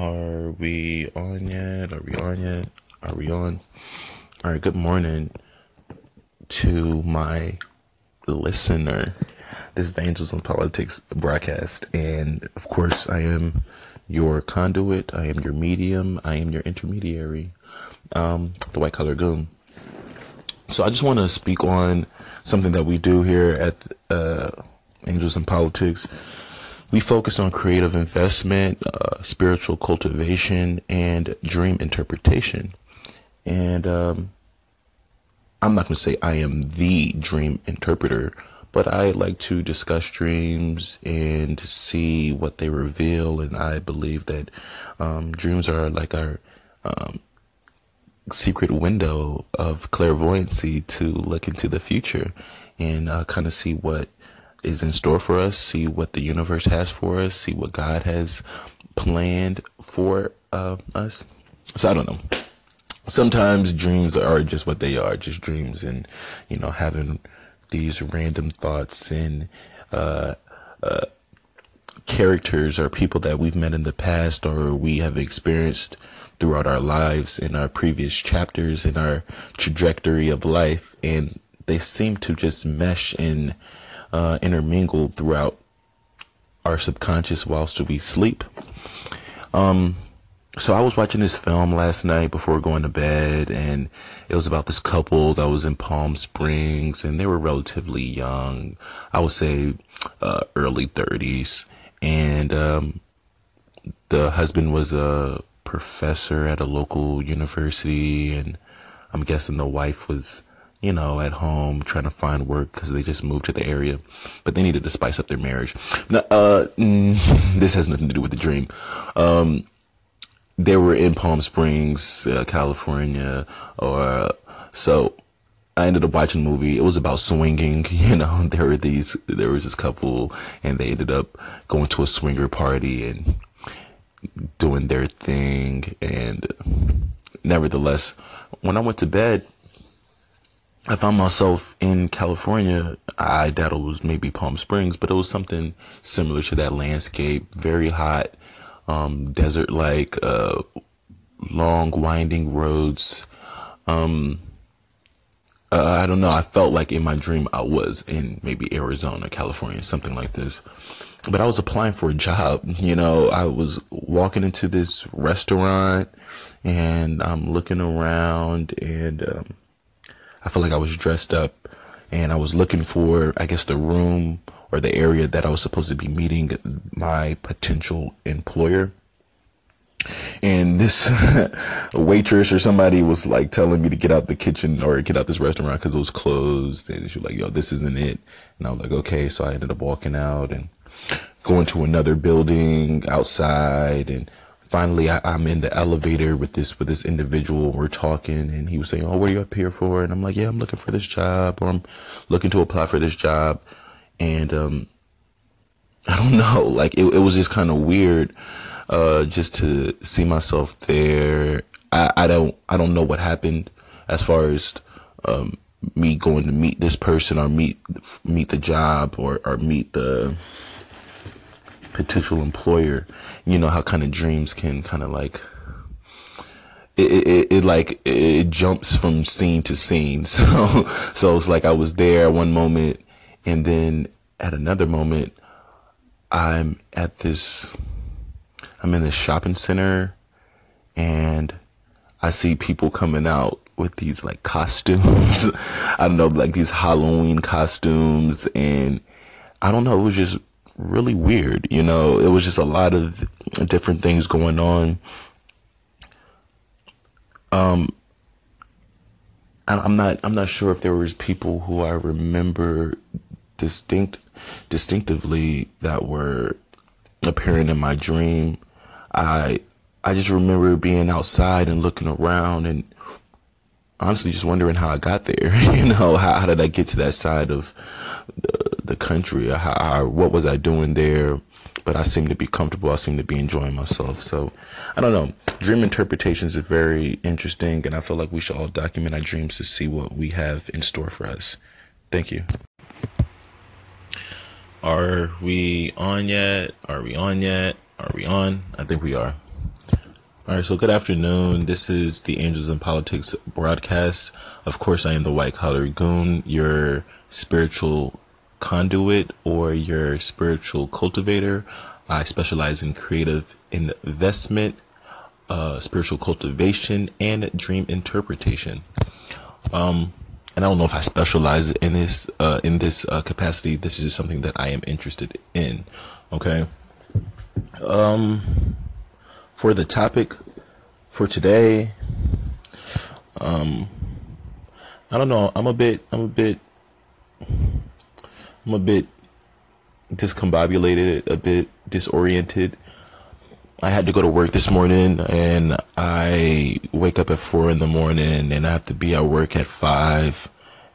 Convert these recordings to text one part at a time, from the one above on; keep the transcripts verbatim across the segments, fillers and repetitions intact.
Are we on yet? Are we on yet? Are we on? All right, good morning to my listener. This is the Angels in Politics broadcast, and of course, I am your conduit, I am your medium, I am your intermediary, um, the white collar goon. So I just want to speak on something that we do here at uh, Angels in Politics. We focus on creative investment, uh, spiritual cultivation, and dream interpretation. And um, I'm not going to say I am the dream interpreter, but I like to discuss dreams and see what they reveal. And I believe that um, dreams are like our um, secret window of clairvoyancy to look into the future and uh, kind of see what is in store for us, see what the universe has for us, see what God has planned for uh, us. So I don't know. Sometimes dreams are just what they are, just dreams, and, you know, having these random thoughts and uh, uh, characters or people that we've met in the past or we have experienced throughout our lives in our previous chapters in our trajectory of life. And they seem to just mesh in Uh, intermingled throughout our subconscious whilst we sleep. Um, so I was watching this film last night before going to bed, and it was about this couple that was in Palm Springs, and they were relatively young. I would say uh, early thirties, and um, the husband was a professor at a local university, and I'm guessing the wife was, you know, at home trying to find work because they just moved to the area, but they needed to spice up their marriage. Now, uh, this has nothing to do with the dream. Um, they were in Palm Springs, uh, California, or so. I ended up watching a movie. It was about swinging. You know, there were these, there was this couple, and they ended up going to a swinger party and doing their thing. And nevertheless, when I went to bed, I found myself in California. I doubt it was maybe Palm Springs, but it was something similar to that landscape. Very hot, um, desert-like, uh, long, winding roads. Um, uh, I don't know. I felt like in my dream I was in maybe Arizona, California, something like this. But I was applying for a job. You know, I was walking into this restaurant, and I'm looking around, and um, I feel like I was dressed up, and I was looking for, I guess, the room or the area that I was supposed to be meeting my potential employer. And this waitress or somebody was like telling me to get out the kitchen or get out this restaurant because it was closed. And she was like, yo, this isn't it. And I was like, okay. So I ended up walking out and going to another building outside, and finally, I, I'm in the elevator with this with this individual. We're talking, and he was saying, "Oh, what are you up here for?" And I'm like, "Yeah, I'm looking for this job, or I'm looking to apply for this job." And um, I don't know, like it, it was just kind of weird, uh, just to see myself there. I, I don't I don't know what happened as far as um, me going to meet this person or meet meet the job or or meet the potential employer. You know how kind of dreams can kind of like it, it, it like it jumps from scene to scene. So so it's like I was there one moment, and then at another moment I'm at this I'm in this shopping center, and I see people coming out with these like costumes. I don't know, like these Halloween costumes, and I don't know, it was just really weird. You know, it was just a lot of different things going on. Um, I'm not, I'm not sure if there was people who I remember distinct, distinctively that were appearing in my dream. I, I just remember being outside and looking around and honestly just wondering how I got there. You know, how, how did I get to that side of the, the country, or how, or what was I doing there? But I seem to be comfortable. I seem to be enjoying myself. So I don't know. Dream interpretations are very interesting, and I feel like we should all document our dreams to see what we have in store for us. Thank you. Are we on yet? Are we on yet? Are we on? I think we are. All right, so good afternoon. This is the Angels in Politics broadcast. Of course, I am the white collar goon, your spiritual conduit or your spiritual cultivator. I specialize in creative investment, uh, spiritual cultivation, and dream interpretation. Um, and I don't know if I specialize in this uh, in this uh, capacity. This is just something that I am interested in. Okay. Um, for the topic for today, um, I don't know. I'm a bit. I'm a bit. I'm a bit discombobulated, a bit disoriented. I had to go to work this morning, and I wake up at four in the morning, and I have to be at work at five,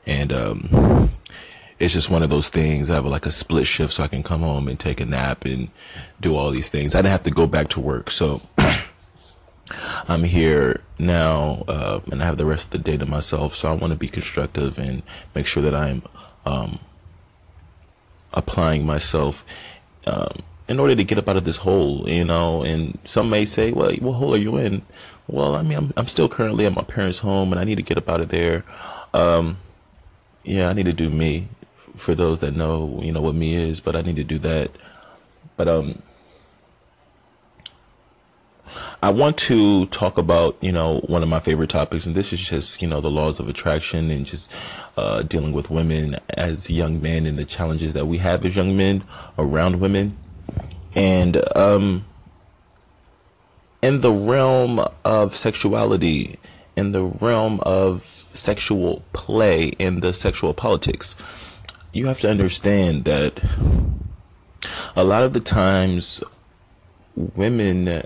and um, it's just one of those things. I have like a split shift, so I can come home and take a nap and do all these things. I didn't have to go back to work, so I'm here now, uh, and I have the rest of the day to myself, so I want to be constructive and make sure that I'm um, applying myself um, in order to get up out of this hole, you know. And some may say, well, what hole are you in? Well, I mean, I'm, I'm still currently at my parents' home, and I need to get up out of there. Um, yeah, I need to do me, for those that know, you know, what me is, but I need to do that. But um, I want to talk about, you know, one of my favorite topics, and this is just, you know, the laws of attraction and just uh, dealing with women as young men and the challenges that we have as young men around women. And um, in the realm of sexuality, in the realm of sexual play, in the sexual politics, you have to understand that a lot of the times women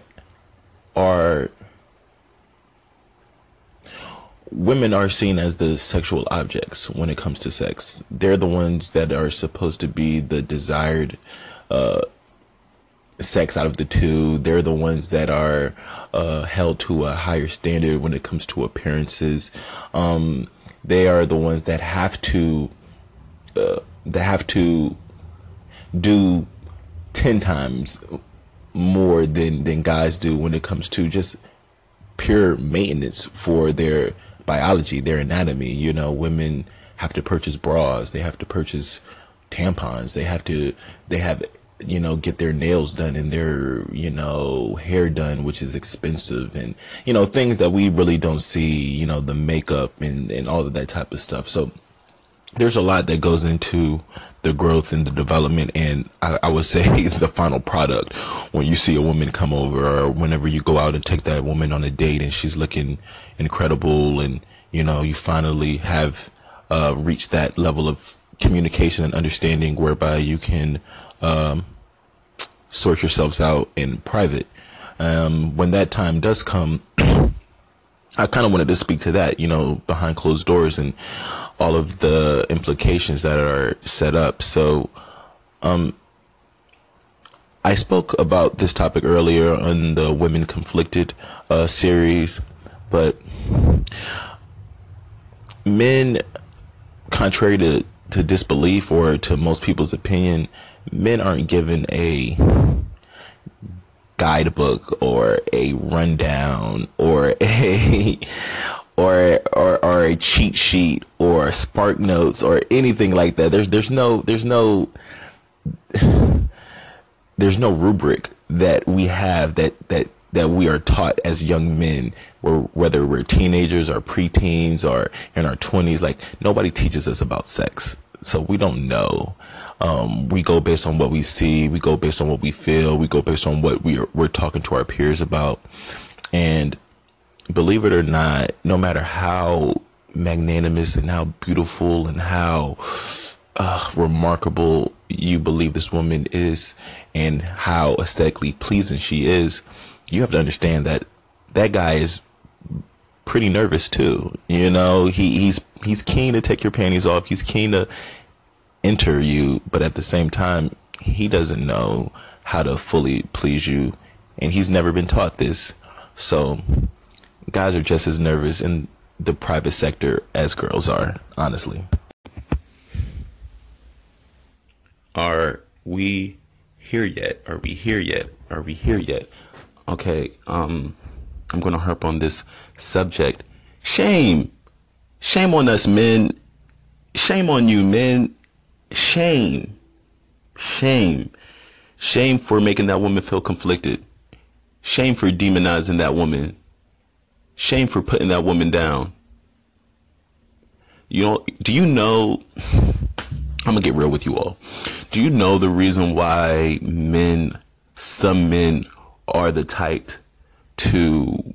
are women are seen as the sexual objects when it comes to sex. They're the ones that are supposed to be the desired uh sex out of the two. They're the ones that are uh, held to a higher standard when it comes to appearances. Um, they are the ones that have to uh, that have to do ten times more than than guys do when it comes to just pure maintenance for their biology, their anatomy. You know, women have to purchase bras. They have to purchase tampons. They have to. They have. you know, get their nails done and their, you know, hair done, which is expensive, and, you know, things that we really don't see, you know, the makeup and, and all of that type of stuff. So there's a lot that goes into the growth and the development, and I, I would say it's the final product when you see a woman come over, or whenever you go out and take that woman on a date and she's looking incredible, and, you know, you finally have uh, reached that level of communication and understanding whereby you can um sort yourselves out in private. Um when that time does come, I kind of wanted to speak to that, you know, behind closed doors and all of the implications that are set up. So um I spoke about this topic earlier on the Women Conflicted uh series, but men, contrary to to disbelief or to most people's opinion, men aren't given a guidebook or a rundown or a or or or a cheat sheet or spark notes or anything like that. There's there's no there's no there's no rubric that we have that that that we are taught as young men, or whether we're teenagers or preteens or in our twenties. Like, nobody teaches us about sex, so we don't know. Um, we go based on what we see, we go based on what we feel, we go based on what we are, we're talking to our peers about. And believe it or not, no matter how magnanimous and how beautiful and how uh, remarkable you believe this woman is and how aesthetically pleasing she is, you have to understand that that guy is pretty nervous too. You know, he, he's he's keen to take your panties off. He's keen to enter you, but at the same time, he doesn't know how to fully please you, and he's never been taught this. So guys are just as nervous in the private sector as girls are, honestly. Are we here yet? Are we here yet? Are we here yet? Okay, um, I'm going to harp on this subject. Shame. Shame on us men. Shame on you men. Shame. Shame. Shame for making that woman feel conflicted. Shame for demonizing that woman. Shame for putting that woman down. You know, do you know, I'm gonna get real with you all. Do you know the reason why men, some men are the type to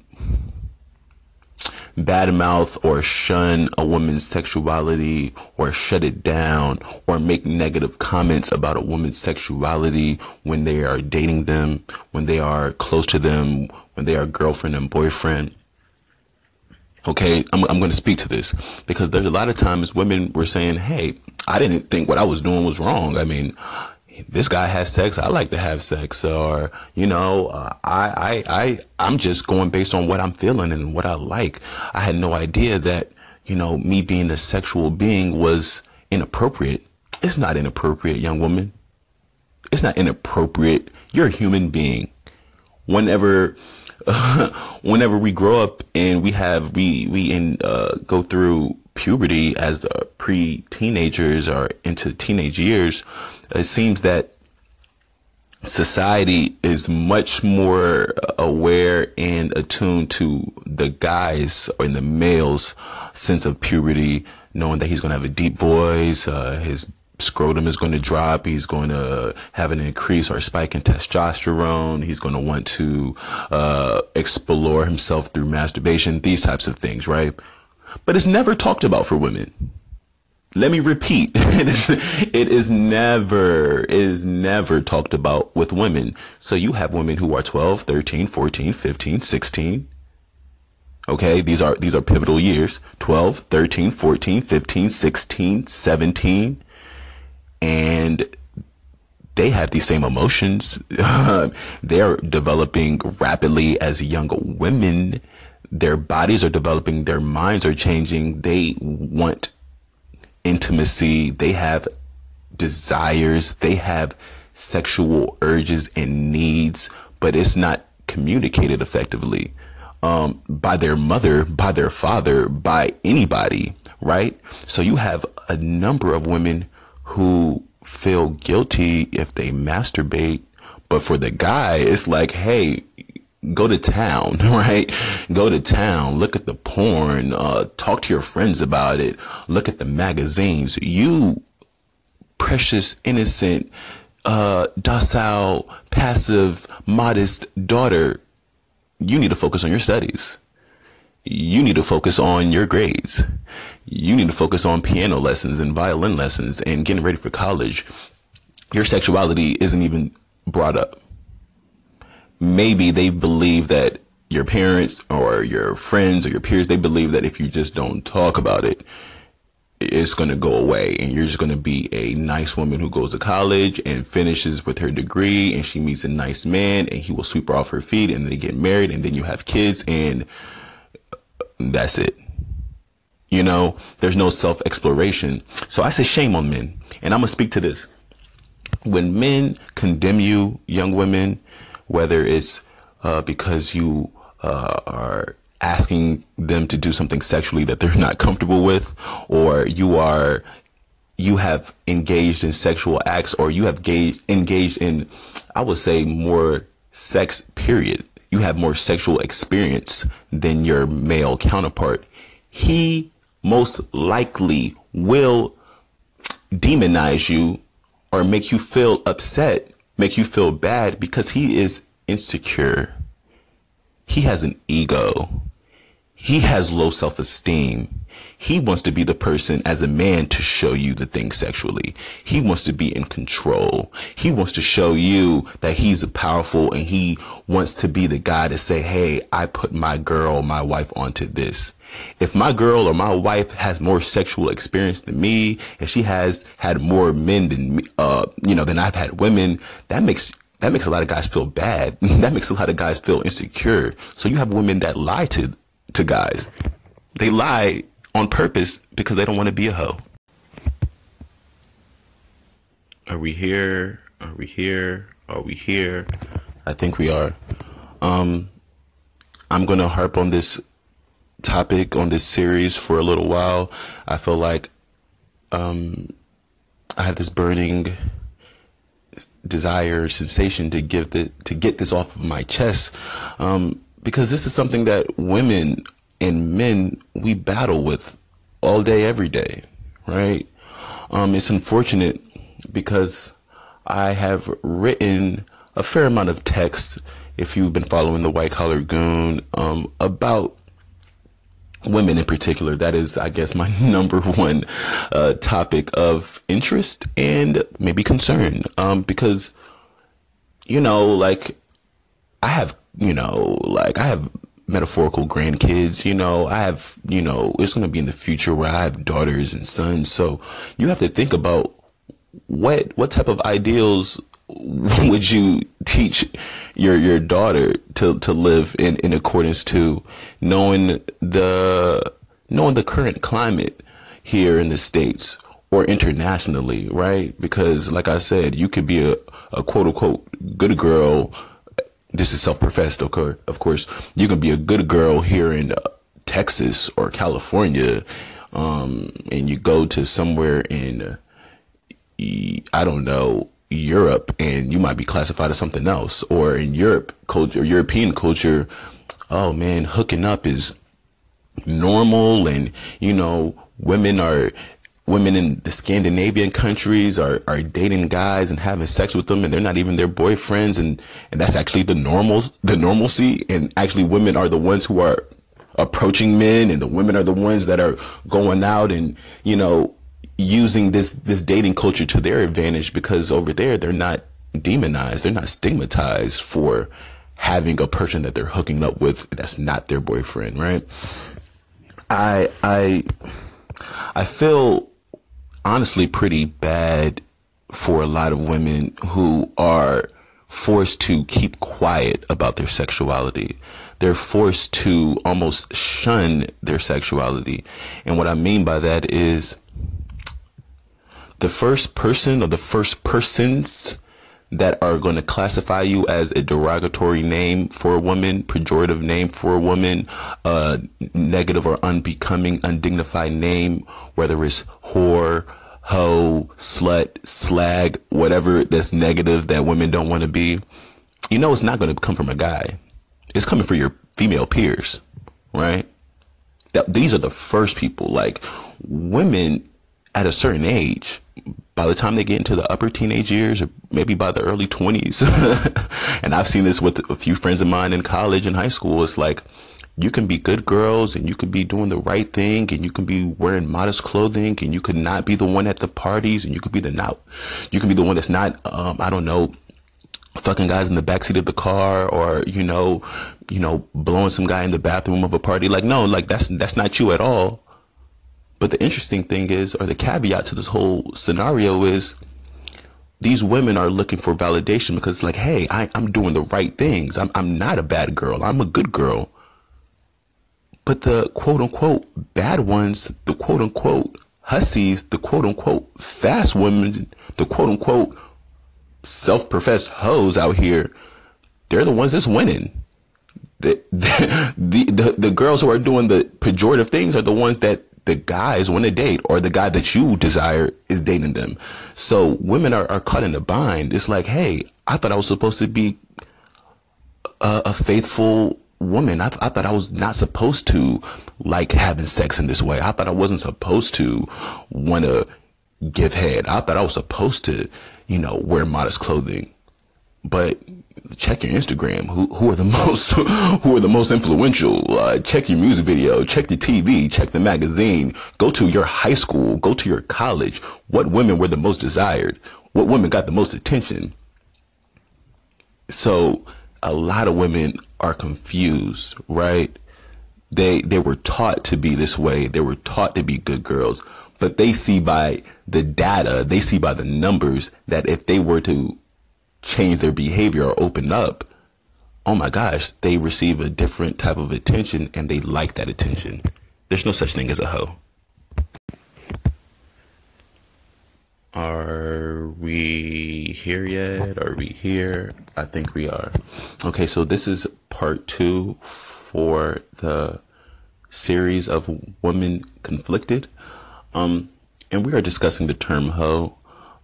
badmouth or shun a woman's sexuality or shut it down or make negative comments about a woman's sexuality when they are dating them, when they are close to them, when they are girlfriend and boyfriend? Okay, I'm, I'm going to speak to this because there's a lot of times women were saying, hey, I didn't think what I was doing was wrong. I mean, this guy has sex. I like to have sex. Or, you know, uh, I, I, I, I'm just going based on what I'm feeling and what I like. I had no idea that, you know, me being a sexual being was inappropriate. It's not inappropriate, young woman. It's not inappropriate. You're a human being. Whenever... whenever we grow up and we have we we in uh go through puberty as uh, pre-teenagers or into teenage years, it seems that society is much more aware and attuned to the guys or in the male's sense of puberty, knowing that he's going to have a deep voice, uh his scrotum is going to drop, he's going to have an increase or spike in testosterone, he's going to want to uh, explore himself through masturbation, these types of things, right? But it's never talked about for women. Let me repeat, it, is, it is never, it is never talked about with women. So you have women who are twelve, thirteen, fourteen, fifteen, sixteen. Okay, these are these are pivotal years, twelve, thirteen, fourteen, fifteen, sixteen, seventeen. And they have these same emotions. They're developing rapidly as young women. Their bodies are developing. Their minds are changing. They want intimacy. They have desires. They have sexual urges and needs, but it's not communicated effectively um, by their mother, by their father, by anybody, right? So you have a number of women who feel guilty if they masturbate, but for the guy it's like, hey, go to town, right? Go to town, look at the porn, uh talk to your friends about it, look at the magazines. You precious, innocent, uh docile, passive, modest daughter, you need to focus on your studies. You need to focus on your grades. You need to focus on piano lessons and violin lessons and getting ready for college. Your sexuality isn't even brought up. Maybe they believe that your parents or your friends or your peers, they believe that if you just don't talk about it, it's going to go away and you're just going to be a nice woman who goes to college and finishes with her degree and she meets a nice man and he will sweep her off her feet and they get married and then you have kids and that's it. You know, there's no self-exploration. So I say shame on men. And I'm going to speak to this. When men condemn you, young women, whether it's uh, because you uh, are asking them to do something sexually that they're not comfortable with, or you are you have engaged in sexual acts, or you have engaged, engaged in, I would say, more sex, period. You have more sexual experience than your male counterpart. He most likely will demonize you or make you feel upset, make you feel bad because he is insecure. He has an ego. He has low self-esteem. He wants to be the person as a man to show you the thing sexually. He wants to be in control. He wants to show you that he's powerful and he wants to be the guy to say, hey, I put my girl, my wife onto this. If my girl or my wife has more sexual experience than me and she has had more men than me, uh, you know, than I've had women, that makes that makes a lot of guys feel bad. That makes a lot of guys feel insecure. So you have women that lie to to guys. They lie on purpose because they don't want to be a hoe. Are we here? Are we here? Are we here? I think we are. Um, I'm going to harp on this topic, on this series for a little while. I feel like um, I have this burning desire, sensation to give the, to get this off of my chest, um, because this is something that women and men, we battle with all day, every day, right? Um, it's unfortunate because I have written a fair amount of text, if you've been following the White Collar Goon, um, about women in particular. That is, I guess, my number one uh, topic of interest and maybe concern, um, because, you know, like I have, you know, like I have metaphorical grandkids, you know, I have, you know, it's going to be in the future where I have daughters and sons. So you have to think about what, what type of ideals would you teach your your daughter to to live in in accordance to, knowing the knowing the current climate here in the States or internationally, right? Because like I said, you could be a, a quote unquote good girl. This is self-professed, of course. You can be a good girl here in Texas or California, um, and you go to somewhere in, I don't know, Europe, and you might be classified as something else. Or in Europe culture, European culture, oh man, hooking up is normal, and you know, women are women in the Scandinavian countries are are dating guys and having sex with them, and they're not even their boyfriends, and and that's actually the normal the normalcy. And actually, women are the ones who are approaching men, and the women are the ones that are going out and, you know, using this this dating culture to their advantage, because over there they're not demonized, they're not stigmatized for having a person that they're hooking up with that's not their boyfriend, right? I I I feel honestly pretty bad for a lot of women who are forced to keep quiet about their sexuality. They're forced to almost shun their sexuality. And what I mean by that is, the first person or the first persons that are going to classify you as a derogatory name for a woman, pejorative name for a woman, uh, negative or unbecoming, undignified name, whether it's whore, hoe, slut, slag, whatever that's negative that women don't want to be, you know, it's not going to come from a guy. It's coming from your female peers, right? That, these are the first people. Like, women at a certain age, by the time they get into the upper teenage years, or maybe by the early twenties, and I've seen this with a few friends of mine in college and high school, it's like, you can be good girls and you can be doing the right thing and you can be wearing modest clothing and you could not be the one at the parties and you could be the not, you can be the one that's not, um, I don't know, fucking guys in the backseat of the car, or, you know, you know, blowing some guy in the bathroom of a party. Like, no, like that's, that's not you at all. But the interesting thing is, or the caveat to this whole scenario is, these women are looking for validation because it's like, hey, I, I'm doing the right things. I'm, I'm not a bad girl. I'm a good girl. But the quote unquote bad ones, the quote unquote hussies, the quote unquote fast women, the quote unquote self-professed hoes out here, they're the ones that's winning. The, the, the, the, the girls who are doing the pejorative things are the ones that the guys want to date, or the guy that you desire is dating them. So women are, are caught in a bind. It's like, hey, I thought I was supposed to be a, a faithful woman. I, th- I thought I was not supposed to like having sex in this way. I thought I wasn't supposed to want to give head. I thought I was supposed to, you know, wear modest clothing. But check your Instagram. Who who are the most who are the most influential? Uh, check your music video. Check the T V. Check the magazine. Go to your high school. Go to your college. What women were the most desired? What women got the most attention? So a lot of women are confused, right? They they were taught to be this way. They were taught to be good girls, but they see by the data, they see by the numbers that if they were to change their behavior or open up, oh my gosh, they receive a different type of attention and they like that attention. There's no such thing as a hoe. Are we here yet? Are we here? I think we are. Okay, so this is part two for the series of Women Conflicted. Um, and we are discussing the term hoe.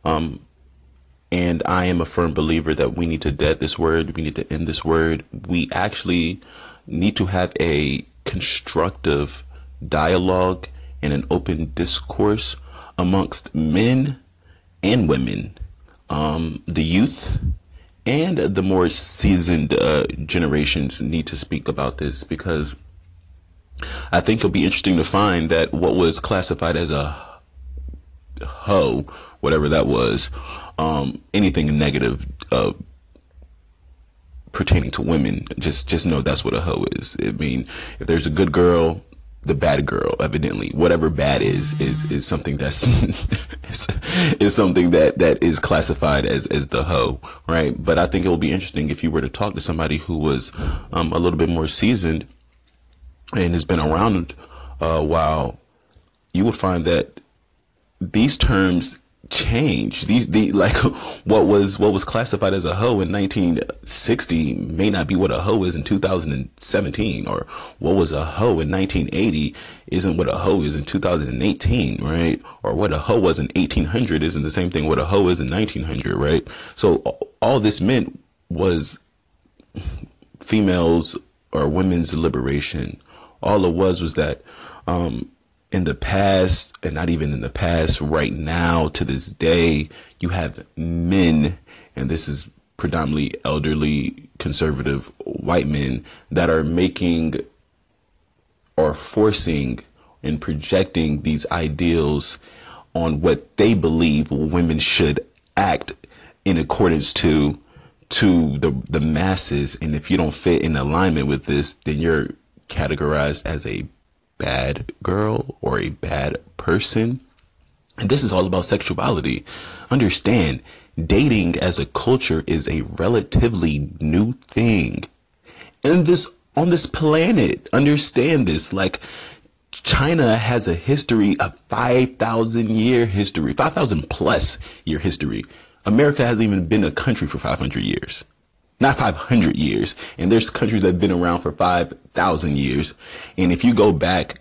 Um, and I am a firm believer that we need to dead this word. We need to end this word. We actually need to have a constructive dialogue and an open discourse amongst men and women, um, the youth and the more seasoned uh, generations need to speak about this, because I think it'll be interesting to find that what was classified as a hoe, whatever that was, um, anything negative uh, pertaining to women, just just know that's what a hoe is. I mean, if there's a good girl, the bad girl, evidently, whatever bad is, is, is something that's, is, is something that, that is classified as, as the hoe, right? But I think it will be interesting if you were to talk to somebody who was, um, a little bit more seasoned and has been around a while, you would find that these terms change. These, the, like what was, what was classified as a hoe in nineteen sixty may not be what a hoe is in two thousand seventeen, or what was a hoe in nineteen eighty isn't what a hoe is in two thousand eighteen, right? Or what a hoe was in eighteen hundred isn't the same thing what a hoe is in nineteen hundred, right? So all this meant was females or women's liberation. All it was was that, um, in the past, and not even in the past, right now, to this day, you have men, and this is predominantly elderly, conservative white men, that are making or forcing and projecting these ideals on what they believe women should act in accordance to, to the, the masses. And if you don't fit in alignment with this, then you're categorized as a bad girl or a bad person. And this is all about sexuality. Understand, dating as a culture is a relatively new thing in this, on this planet. Understand this. Like, China has a history of five thousand year history, five thousand plus year history. America hasn't even been a country for five hundred years. Not five hundred years. And there's countries that have been around for five thousand years. And if you go back,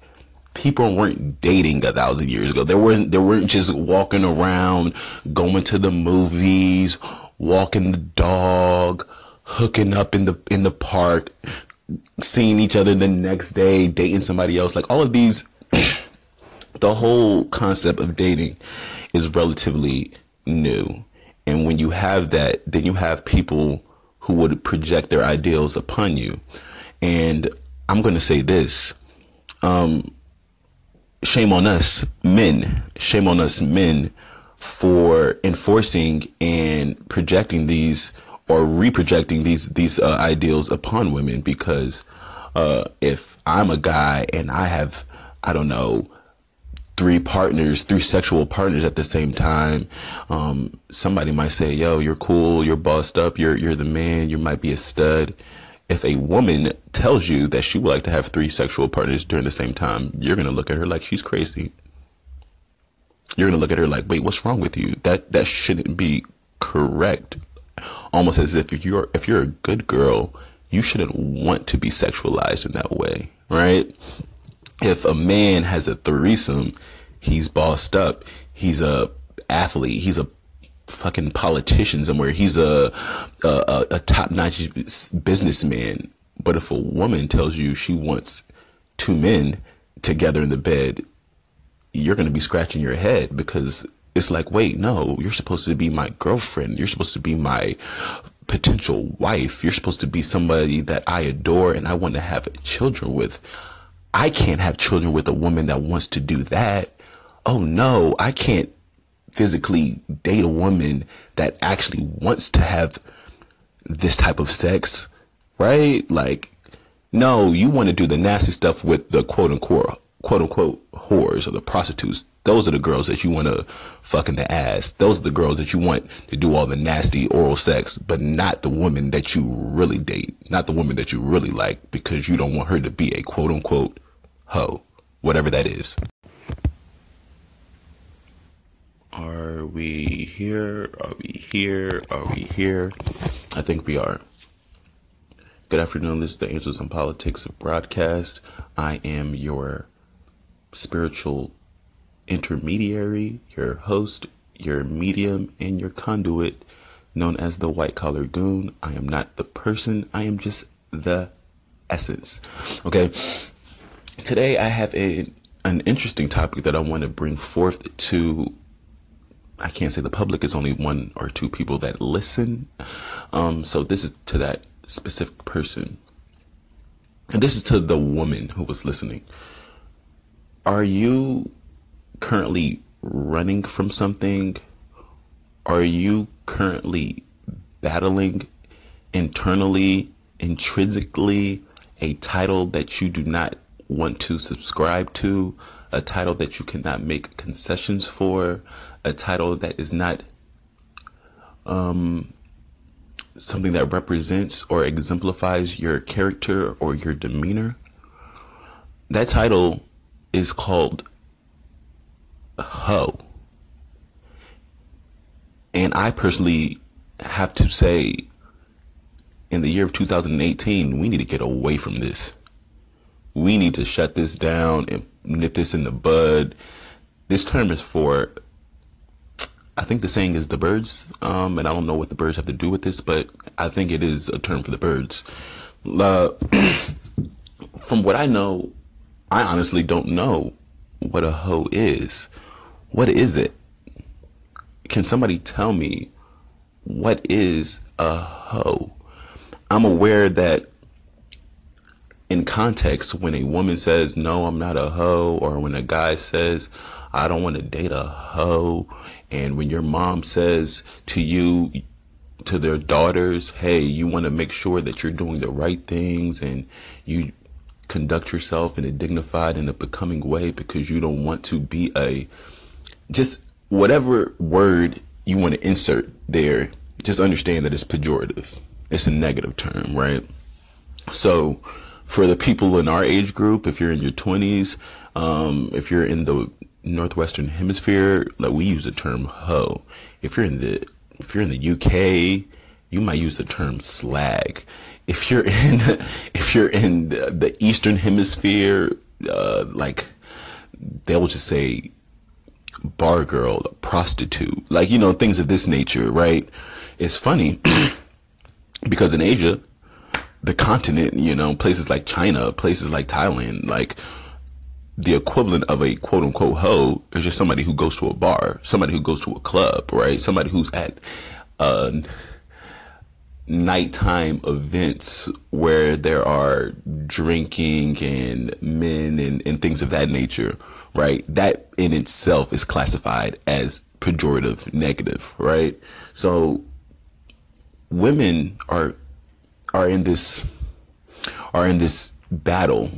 people weren't dating a thousand years ago. They weren't, they weren't just walking around, going to the movies, walking the dog, hooking up in the, in the park, seeing each other the next day, dating somebody else. Like all of these, the whole concept of dating is relatively new. And when you have that, then you have people who would project their ideals upon you. And I'm going to say this, um, shame on us men, shame on us men for enforcing and projecting these or reprojecting these, these uh, ideals upon women. Because uh, if I'm a guy and I have, I don't know, three partners, three sexual partners at the same time, um, somebody might say, yo, you're cool, you're bossed up, you're, you're the man, you might be a stud. If a woman tells you that she would like to have three sexual partners during the same time, you're going to look at her like she's crazy. You're going to look at her like, wait, what's wrong with you? That, that shouldn't be correct. Almost as if you're, if you're a good girl, you shouldn't want to be sexualized in that way, right? If a man has a threesome, he's bossed up. He's a athlete. He's a fucking politician somewhere. He's a, a, a top-notch businessman. But if a woman tells you she wants two men together in the bed, you're going to be scratching your head, because it's like, wait, no, you're supposed to be my girlfriend. You're supposed to be my potential wife. You're supposed to be somebody that I adore and I want to have children with. I can't have children with a woman that wants to do that. Oh no, I can't physically date a woman that actually wants to have this type of sex, right? Like, no, you want to do the nasty stuff with the quote unquote, quote unquote whores or the prostitutes. Those are the girls that you want to fuck in the ass. Those are the girls that you want to do all the nasty oral sex, but not the woman that you really date, not the woman that you really like, because you don't want her to be a quote unquote hoe, whatever that is. Are we here? Are we here? Are we here? I think we are. Good afternoon. This is the Angels in Politics broadcast. I am your spiritual intermediary, your host, your medium, and your conduit, known as the white collar goon. I am not the person. I am just the essence. Okay. Today I have a, an interesting topic that I want to bring forth to. I can't say the public, is only one or two people that listen. Um, so this is to that specific person. And this is to the woman who was listening. Are you currently running from something? Are you currently battling internally, intrinsically, a title that you do not want to subscribe to? A title that you cannot make concessions for, a title that is not um, something that represents or exemplifies your character or your demeanor. That title is called hoe. And I personally have to say, in the year of two thousand eighteen, we need to get away from this. We need to shut this down and nip this in the bud. This term is for, I think the saying is the birds, um, and I don't know what the birds have to do with this, but I think it is a term for the birds. Uh, from what I know, I honestly don't know what a hoe is. What is it? Can somebody tell me what is a hoe? I'm aware that in context, when a woman says, no, I'm not a hoe, or when a guy says, I don't want to date a hoe, and when your mom says to you, to their daughters, hey, you want to make sure that you're doing the right things and you conduct yourself in a dignified and a becoming way because you don't want to be a, just whatever word you want to insert there, just understand that it's pejorative. It's a negative term, right? So, for the people in our age group, if you're in your twenties, um, if you're in the Northwestern Hemisphere, like we use the term hoe. If you're in the if you're in the U K, you might use the term slag. If you're in if you're in the, the Eastern Hemisphere, uh, like they will just say bar girl, prostitute, like, you know, things of this nature, right? It's funny because in Asia, the continent, you know, places like China, places like Thailand, like the equivalent of a quote unquote hoe is just somebody who goes to a bar, somebody who goes to a club, right? Somebody who's at uh, nighttime events where there are drinking and men and, and things of that nature, right? That in itself is classified as pejorative, negative, right? So women are are in this are in this battle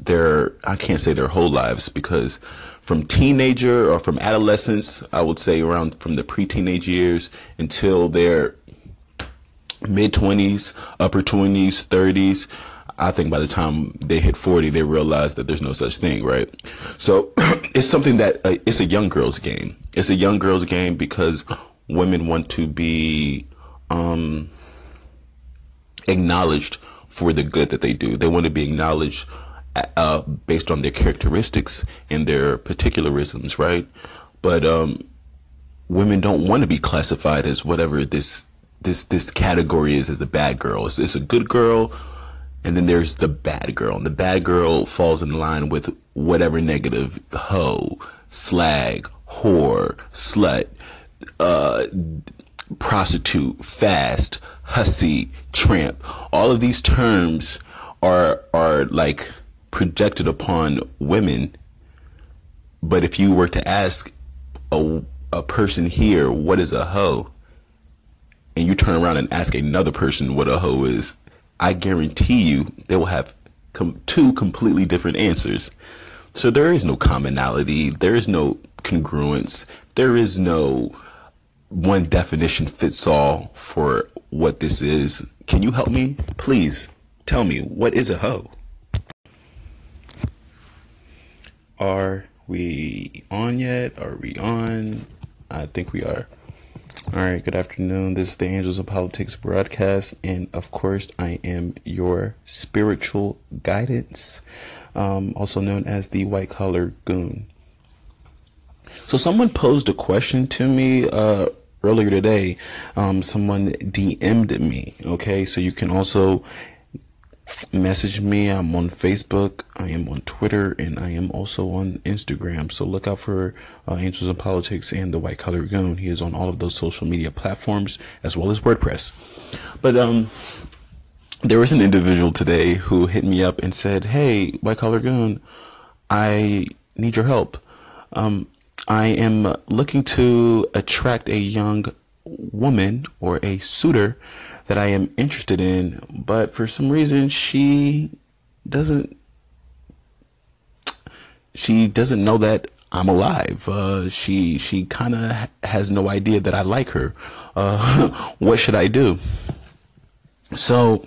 their, I can't say their whole lives, because from teenager or from adolescence, I would say around from the pre-teenage years until their mid-twenties, upper twenties, thirties, I think by the time they hit forty, they realize that there's no such thing, right? So it's something that uh, it's a young girl's game. It's a young girl's game because women want to be um acknowledged for the good that they do. They want to be acknowledged uh, based on their characteristics and their particularisms, right? But um, women don't want to be classified as whatever this this this category is, as the bad girl. It's, it's a good girl, and then there's the bad girl. And the bad girl falls in line with whatever negative: hoe, slag, whore, slut, uh, prostitute, fast, hussy, tramp. All of these terms are are like projected upon women. But if you were to ask a, a person here, what is a hoe? And you turn around and ask another person what a hoe is, I guarantee you they will have com- two completely different answers. So there is no commonality. There is no congruence. There is no one definition fits all for what this is. Can you help me? Please tell me, what is a hoe? Are we on yet? Are we on? I think we are. All right, good afternoon. This is the Angels in Politics broadcast, and of course, I am your spiritual guidance, um, also known as the white collar goon. So someone posed a question to me uh, earlier today. Um, someone D M'd me. Okay, so you can also message me. I'm on Facebook, I am on Twitter, and I am also on Instagram. So look out for uh, Angels in Politics and the White Collar Goon. He is on all of those social media platforms as well as WordPress. But um, there was an individual today who hit me up and said, "Hey, White Collar Goon, I need your help. Um, I am looking to attract a young woman or a suitor that I am interested in, but for some reason she doesn't she doesn't know that I'm alive. Uh, she she kind of has no idea that I like her. Uh, what should I do?" So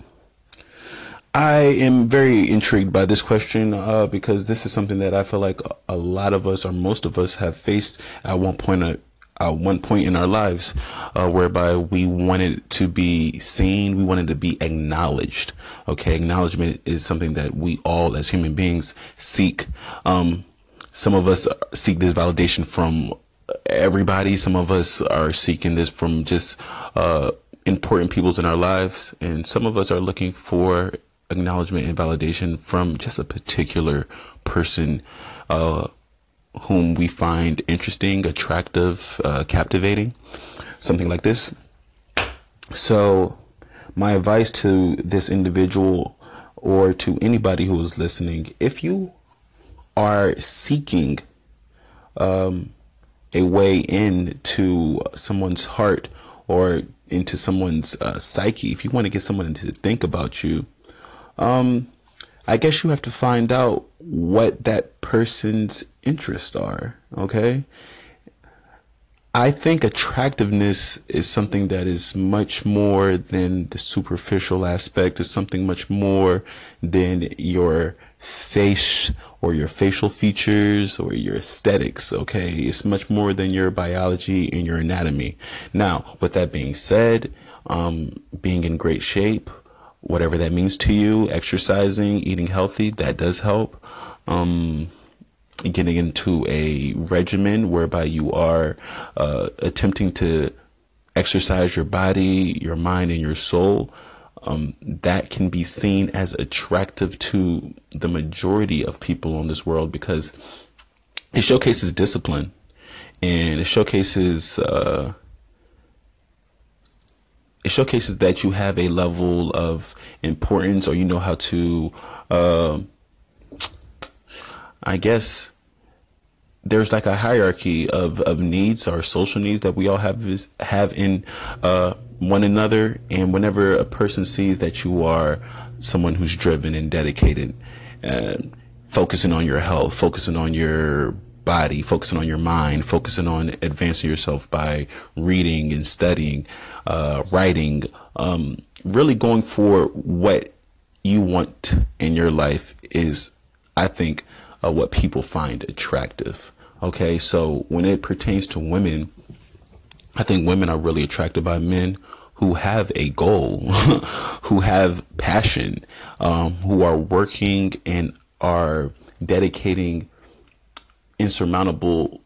I am very intrigued by this question uh, because this is something that I feel like a lot of us, or most of us, have faced at one point or at one point in our lives, uh, whereby we wanted to be seen, we wanted to be acknowledged. Okay, acknowledgement is something that we all as human beings seek. Um, some of us seek this validation from everybody. Some of us are seeking this from just uh, important peoples in our lives, and some of us are looking for acknowledgement and validation from just a particular person uh, whom we find interesting, attractive, uh, captivating, something like this. So my advice to this individual, or to anybody who is listening, if you are seeking um, a way into someone's heart or into someone's uh, psyche, if you want to get someone to think about you, um, I guess you have to find out what that person's interests are. Okay, I think attractiveness is something that is much more than the superficial aspect. It's something much more than your face or your facial features or your aesthetics. Okay, it's much more than your biology and your anatomy. Now, with that being said, um, being in great shape, whatever that means to you, exercising, eating healthy, that does help. Um, getting into a regimen whereby you are uh, attempting to exercise your body, your mind, and your soul, um, that can be seen as attractive to the majority of people on this world, because it showcases discipline, and it showcases uh, It showcases that you have a level of importance, or you know how to, uh, I guess there's like a hierarchy of, of needs or social needs that we all have have in uh, one another. And whenever a person sees that you are someone who's driven and dedicated, uh, focusing on your health, focusing on your body, focusing on your mind, focusing on advancing yourself by reading and studying, uh, writing, um, really going for what you want in your life is, I think, uh, what people find attractive. Okay, so when it pertains to women, I think women are really attracted by men who have a goal, who have passion, um, who are working and are dedicating insurmountable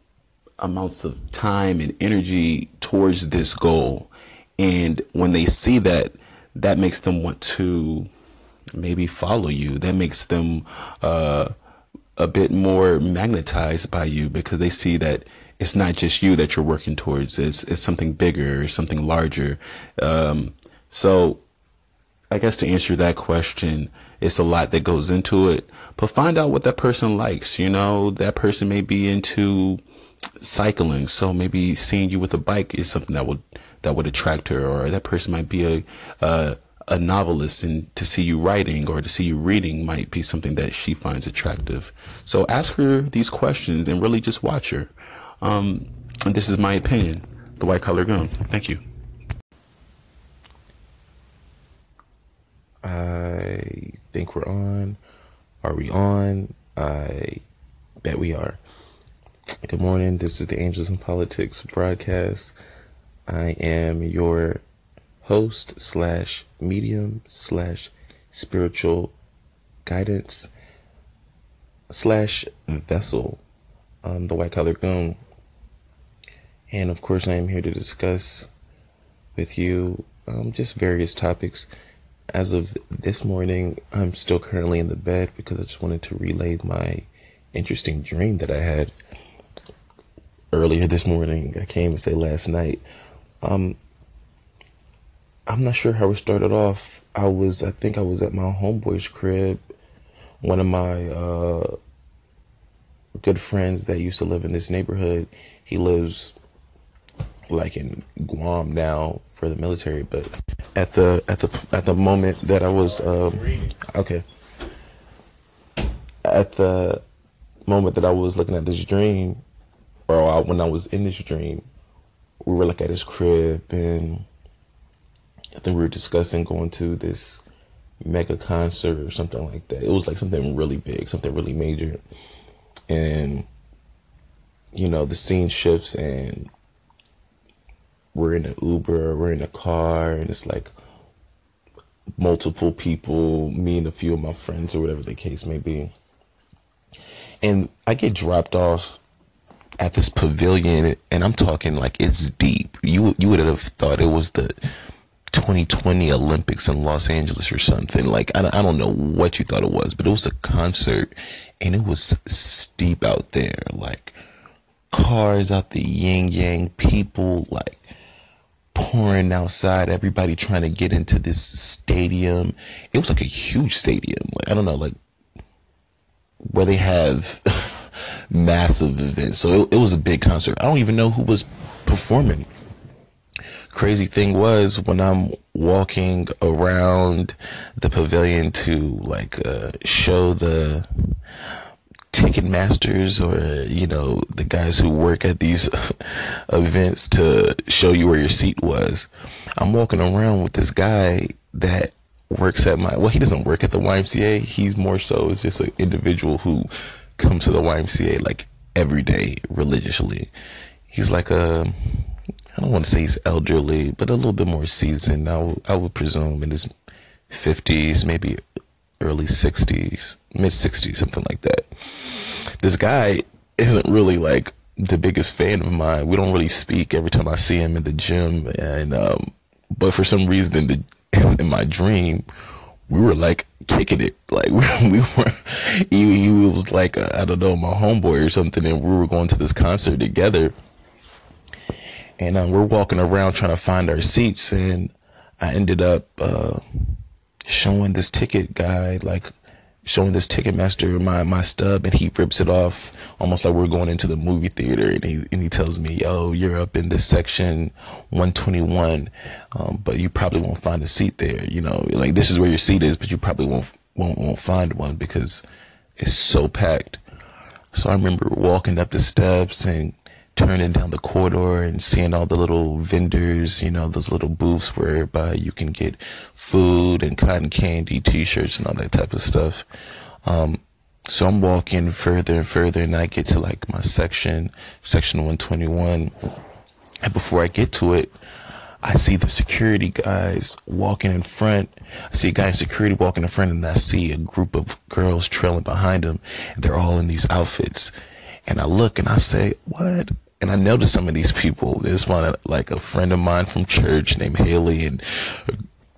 amounts of time and energy towards this goal. And when they see that, that makes them want to maybe follow you. That makes them uh, a bit more magnetized by you, because they see that it's not just you that you're working towards. It's, it's something bigger, something larger. Um, so I guess to answer that question, it's a lot that goes into it, but find out what that person likes. You know, that person may be into cycling, so maybe seeing you with a bike is something that would that would attract her. Or that person might be a a, a novelist, and to see you writing or to see you reading might be something that she finds attractive. So ask her these questions and really just watch her. Um, and this is my opinion, the White Collar Goon. Thank you. I think we're on. Are we on? I bet we are. Good morning, this is the Angels in Politics broadcast. I am your host slash medium slash spiritual guidance slash vessel, um, the white collar goon. And of course I am here to discuss with you um, just various topics. As of this morning, I'm still currently in the bed because I just wanted to relay my interesting dream that I had earlier this morning. I came and say last night. Um, I'm not sure how it started off. I was, I think I was at my homeboy's crib. One of my uh, good friends that used to live in this neighborhood, he lives like in Guam now for the military, but at the at the at the moment that I was um, okay, at the moment that I was looking at this dream, or I, when I was in this dream, we were like at his crib, and I think we were discussing going to this mega concert or something like that. It was like something really big, something really major, and you know the scene shifts and we're in an Uber, we're in a car, and it's like multiple people, me and a few of my friends or whatever the case may be. And I get dropped off at this pavilion, and I'm talking like it's deep. You you would have thought it was the twenty twenty Olympics in Los Angeles or something. Like, I, I don't know what you thought it was, but it was a concert, and it was steep out there. Like, cars out the yin-yang, people, like, pouring outside, everybody trying to get into this stadium. It was like a huge stadium. Like, I don't know, like where they have massive events. So it, it was a big concert. I don't even know who was performing. Crazy thing was, when I'm walking around the pavilion to like uh, show the Ticketmasters, or you know the guys who work at these events to show you where your seat was, I'm walking around with this guy that works at my well he doesn't work at the Y M C A. He's more so is just an individual who comes to the Y M C A like every day religiously. He's like a, I don't want to say he's elderly, but a little bit more seasoned. I, w- I would presume in his fifties, maybe early sixties, mid sixties, something like that. This guy isn't really like the biggest fan of mine. We don't really speak every time I see him in the gym, and um, but for some reason in the in my dream, we were like kicking it. Like we, we were, he, he was like uh, I don't know, my homeboy or something, and we were going to this concert together. And um, we're walking around trying to find our seats, and I ended up uh, showing this ticket guy like. showing this Ticketmaster my, my stub, and he rips it off almost like we're going into the movie theater, and he and he tells me, yo, you're up in this section one twenty-one, um, but you probably won't find a seat there. You know, like this is where your seat is, but you probably won't won't, won't find one because it's so packed. So I remember walking up the steps and turning down the corridor and seeing all the little vendors, you know, those little booths whereby you can get food and cotton candy, t-shirts and all that type of stuff. Um, so I'm walking further and further, and I get to like my section, section one twenty-one. And before I get to it, I see the security guys walking in front. I see a guy in security walking in front, and I see a group of girls trailing behind him. They're all in these outfits. And I look and I say, what? And I noticed some of these people. There's one, like a friend of mine from church named Haley, and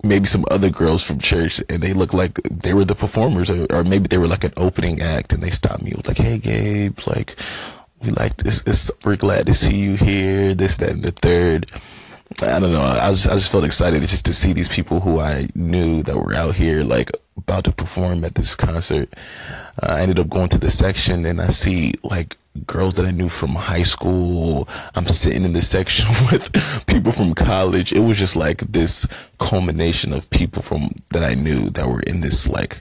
maybe some other girls from church. And they look like they were the performers, or, or maybe they were like an opening act. And they stopped me. It was like, hey, Gabe, like, we like this. It's, we're glad to see you here. This, that, and the third. I don't know. I just, I just felt excited just to see these people who I knew that were out here, like, about to perform at this concert. Uh, I ended up going to the section, and I see like girls that I knew from high school. I'm sitting in the section with people from college. It was just like this culmination of people from that I knew that were in this like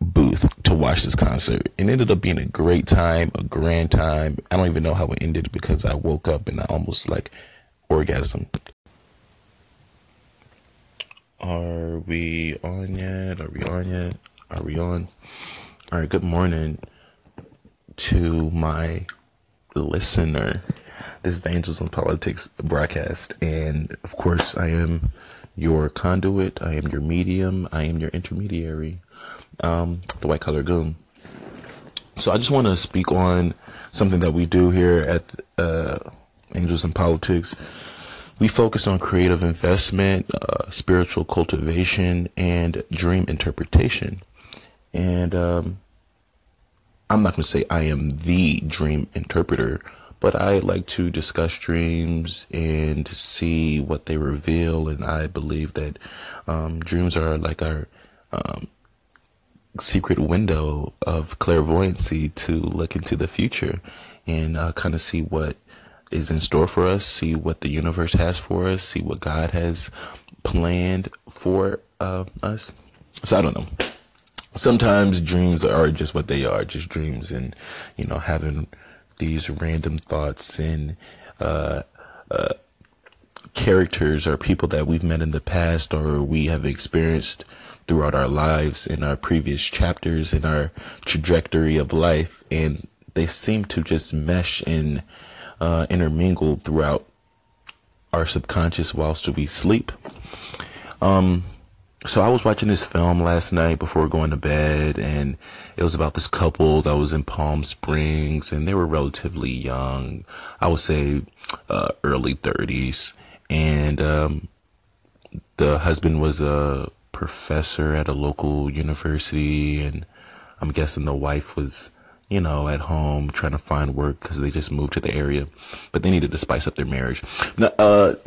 booth to watch this concert. It ended up being a great time, a grand time. I don't even know how it ended because I woke up and I almost like orgasmed. Are we on yet? Are we on yet? Are we on? All right, good morning to my listener. This is the Angels in Politics broadcast, and of course I am your conduit, I am your medium, I am your intermediary, um, the white collar goon. So I just want to speak on something that we do here at uh, Angels in Politics. We focus on creative investment, uh, spiritual cultivation, and dream interpretation. And um, I'm not going to say I am the dream interpreter, but I like to discuss dreams and see what they reveal. And I believe that um, dreams are like our um, secret window of clairvoyancy to look into the future and uh, kind of see what is in store for us, see what the universe has for us, see what God has planned for uh, us. So I don't know. Sometimes dreams are just what they are, just dreams, and, you know, having these random thoughts and uh, uh, characters or people that we've met in the past or we have experienced throughout our lives in our previous chapters in our trajectory of life, and they seem to just mesh and Uh, intermingled throughout our subconscious whilst we sleep. Um, so I was watching this film last night before going to bed, and it was about this couple that was in Palm Springs, and they were relatively young. I would say uh, early thirties, and um, the husband was a professor at a local university, and I'm guessing the wife was, you know, at home trying to find work because they just moved to the area, but they needed to spice up their marriage. Now, uh,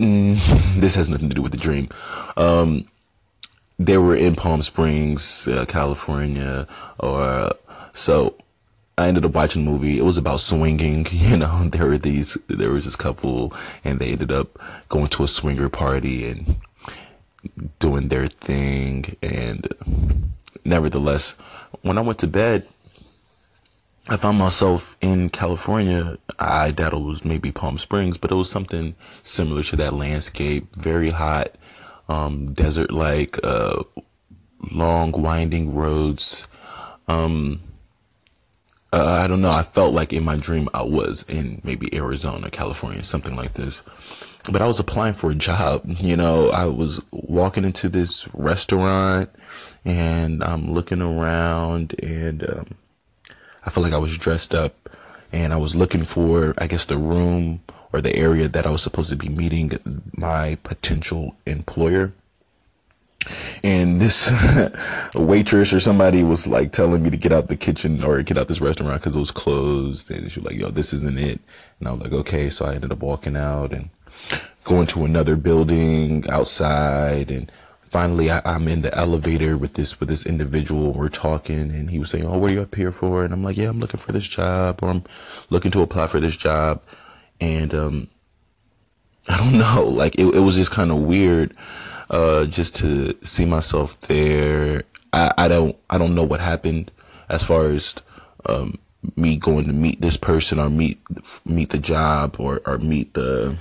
this has nothing to do with the dream. Um, they were in Palm Springs, uh, California, or so. I ended up watching a movie. It was about swinging. You know, there were these, there was this couple, and they ended up going to a swinger party and doing their thing. And nevertheless, when I went to bed, I found myself in California. I doubt it was maybe Palm Springs, but it was something similar to that landscape. Very hot, um, desert-like, uh, long, winding roads. Um, uh, I don't know. I felt like in my dream I was in maybe Arizona, California, something like this. But I was applying for a job. You know, I was walking into this restaurant, and I'm looking around, and um, I feel like I was dressed up, and I was looking for, I guess, the room or the area that I was supposed to be meeting my potential employer. And this waitress or somebody was like telling me to get out the kitchen or get out this restaurant because it was closed. And she was like, yo, this isn't it. And I was like, okay. So I ended up walking out and going to another building outside, and finally, I, I'm in the elevator with this with this individual. We're talking, and he was saying, "Oh, what are you up here for?" And I'm like, "Yeah, I'm looking for this job, or I'm looking to apply for this job." And um, I don't know, like it, it was just kind of weird, uh, just to see myself there. I, I don't I don't know what happened as far as um, me going to meet this person or meet meet the job or or meet the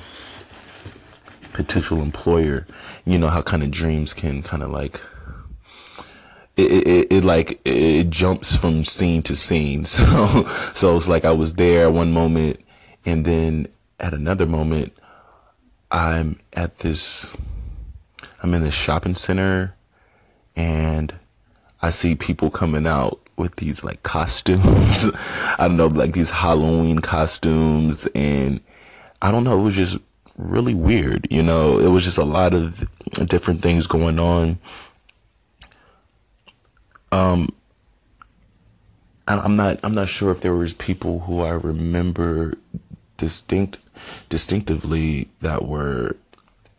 potential employer. You know how kind of dreams can kind of like it, it, it like it jumps from scene to scene. So so it's like I was there one moment, and then at another moment I'm at this I'm in this shopping center, and I see people coming out with these like costumes. I don't know, like these Halloween costumes, and I don't know, it was just really weird. You know, it was just a lot of different things going on. Um, I'm not, I'm not sure if there was people who I remember distinct, distinctively that were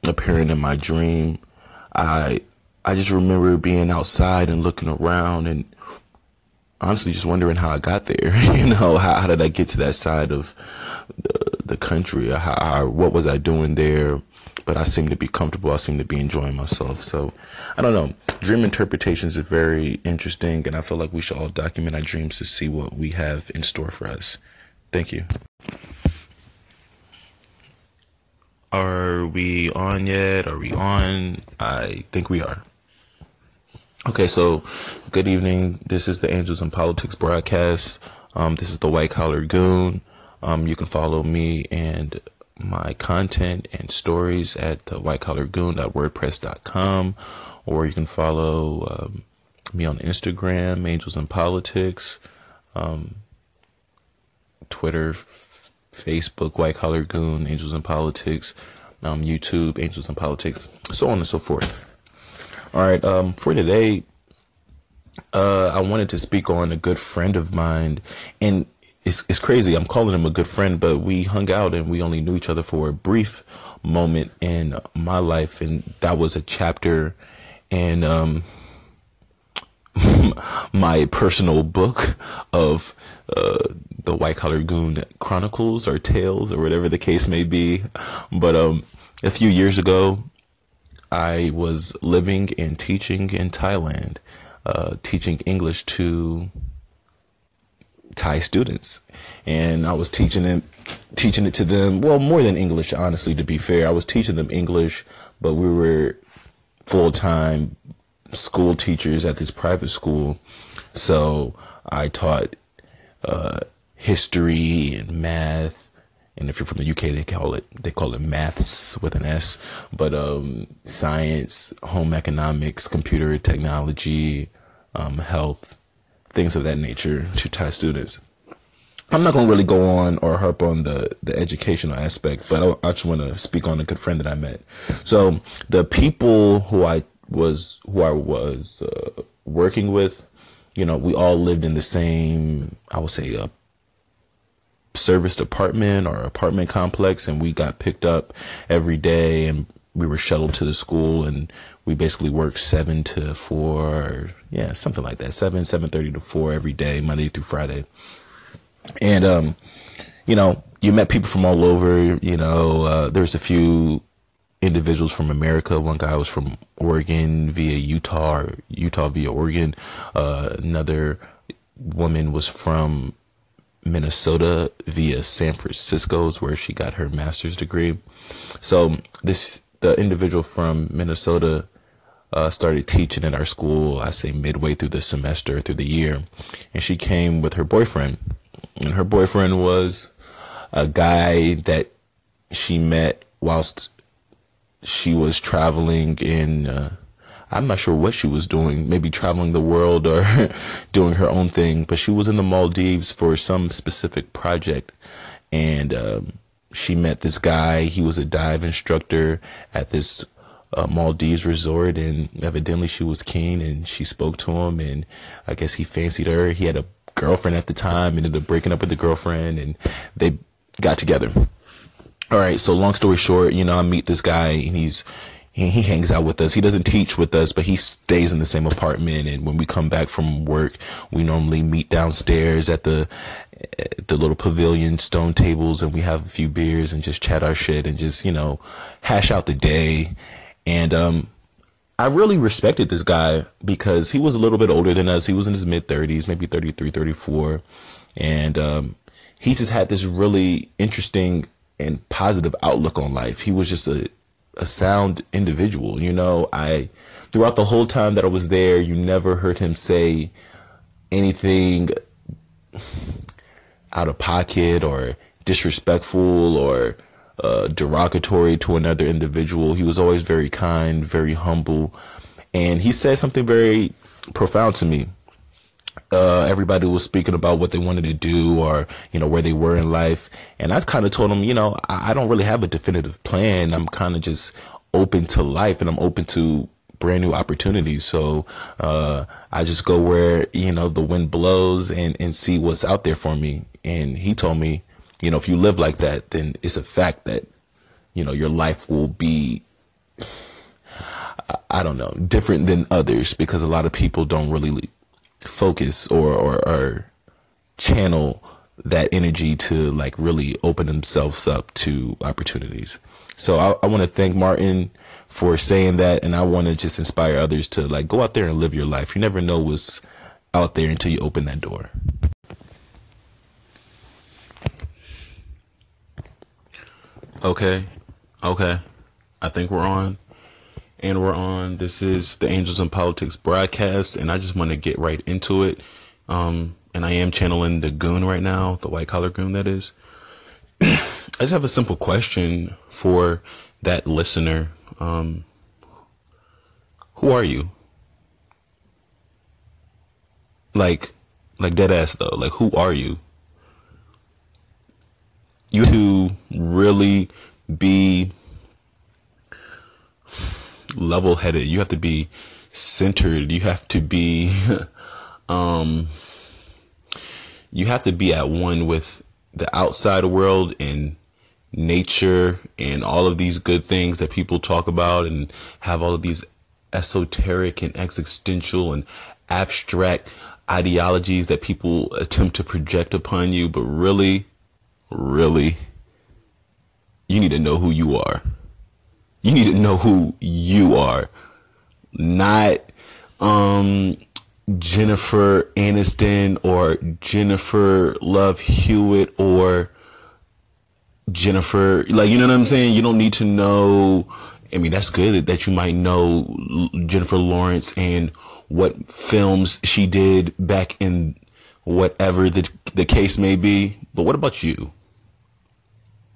appearing in my dream. I, I just remember being outside and looking around and honestly just wondering how I got there. You know, how, how did I get to that side of the, the country, or how, or what was I doing there? But I seem to be comfortable. I seem to be enjoying myself. So I don't know. Dream interpretations are very interesting, and I feel like we should all document our dreams to see what we have in store for us. Thank you. Are we on yet? Are we on? I think we are. Okay, so good evening. This is the Angels in Politics broadcast. Um, this is the White Collar Goon. Um, you can follow me and my content and stories at white collar goon dot wordpress dot com, or you can follow um, me on Instagram, Angels in Politics, um, Twitter, f- Facebook, White Collar Goon, Angels in Politics, um, YouTube, Angels in Politics, so on and so forth. All right, um, for today, uh, I wanted to speak on a good friend of mine, and It's it's crazy. I'm calling him a good friend, but we hung out and we only knew each other for a brief moment in my life, and that was a chapter in um, my personal book of uh, the White Collar Goon Chronicles or Tales or whatever the case may be. But um, a few years ago, I was living and teaching in Thailand, uh, teaching English to Thai students, and I was teaching them, teaching it to them. Well, more than English, honestly, to be fair, I was teaching them English, but we were full-time school teachers at this private school. So I taught uh, history and math, and if you're from the U K, they call it they call it maths with an S. But um, science, home economics, computer technology, um, health, things of that nature to Thai students. I'm not going to really go on or harp on the, the educational aspect, but I, I just want to speak on a good friend that I met. So the people who I was, who I was uh, working with, you know, we all lived in the same, I would say, a serviced apartment or apartment complex, and we got picked up every day and we were shuttled to the school, and we basically worked seven to four, yeah, something like that, seven, seven thirty to four every day, Monday through Friday. And um, you know, you met people from all over. You know, uh, there's a few individuals from America. One guy was from Oregon via Utah, or Utah via Oregon. Uh, another woman was from Minnesota via San Francisco's, where she got her master's degree. So this. The individual from Minnesota uh, started teaching at our school, I say midway through the semester, through the year. And she came with her boyfriend. And her boyfriend was a guy that she met whilst she was traveling in, uh, I'm not sure what she was doing, maybe traveling the world or doing her own thing. But she was in the Maldives for some specific project. And um, she met this guy. He was a dive instructor at this uh, Maldives resort, and evidently she was keen, and she spoke to him, and I guess he fancied her. He had a girlfriend at the time, ended up breaking up with the girlfriend, and they got together. All right, so long story short, you know, I meet this guy, and he's he, he hangs out with us. He doesn't teach with us, but he stays in the same apartment, and when we come back from work, we normally meet downstairs at the the little pavilion stone tables, and we have a few beers and just chat our shit and just, you know, hash out the day. And um I really respected this guy because he was a little bit older than us. He was in his mid thirties, maybe thirty-three, thirty-four, and um he just had this really interesting and positive outlook on life. He was just a a sound individual, you know. I throughout the whole time that I was there, you never heard him say anything out of pocket or disrespectful or uh, derogatory to another individual. He was always very kind, very humble, and he said something very profound to me. Uh, everybody was speaking about what they wanted to do or, you know, where they were in life, and I've kind of told him, you know, I, I don't really have a definitive plan. I'm kind of just open to life, and I'm open to brand new opportunities. So uh, I just go where, you know, the wind blows and, and see what's out there for me. And he told me, you know, if you live like that, then it's a fact that, you know, your life will be, I don't know, different than others, because a lot of people don't really focus or, or, or channel that energy to like really open themselves up to opportunities. So I, I want to thank Martin for saying that, and I want to just inspire others to like go out there and live your life. You never know what's out there until you open that door. Okay, okay, I think we're on, and we're on. This is the Angels in Politics broadcast, and I just want to get right into it. Um, and I am channeling the goon right now, the white collar goon, that is. I just have a simple question for that listener. Um, who are you? Like, like dead ass though. Like, who are you? You to really be level-headed. You have to be centered. You have to be, um, you have to be at one with the outside world and nature and all of these good things that people talk about and have all of these esoteric and existential and abstract ideologies that people attempt to project upon you. But really, really, you need to know who you are. You need to know who you are. Not um, Jennifer Aniston or Jennifer Love Hewitt or Jennifer, like, you know what I'm saying? You don't need to know. I mean, that's good that you might know Jennifer Lawrence and what films she did back in whatever the the case may be. But what about you?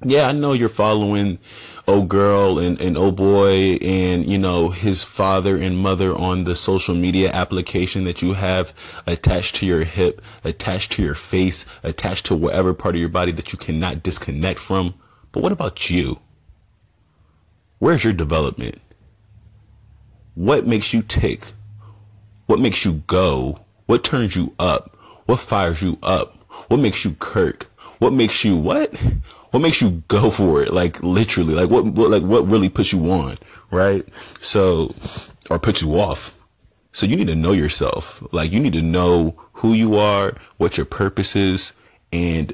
Yeah, I know you're following oh girl and, and oh boy and, you know, his father and mother on the social media application that you have attached to your hip, attached to your face, attached to whatever part of your body that you cannot disconnect from. But what about you? Where's your development? What makes you tick? What makes you go? What turns you up? What fires you up? What makes you Kirk? What makes you what? What makes you go for it? Like, literally, like what, what, like what really puts you on, right? So, or puts you off. So you need to know yourself. Like, you need to know who you are, what your purpose is, and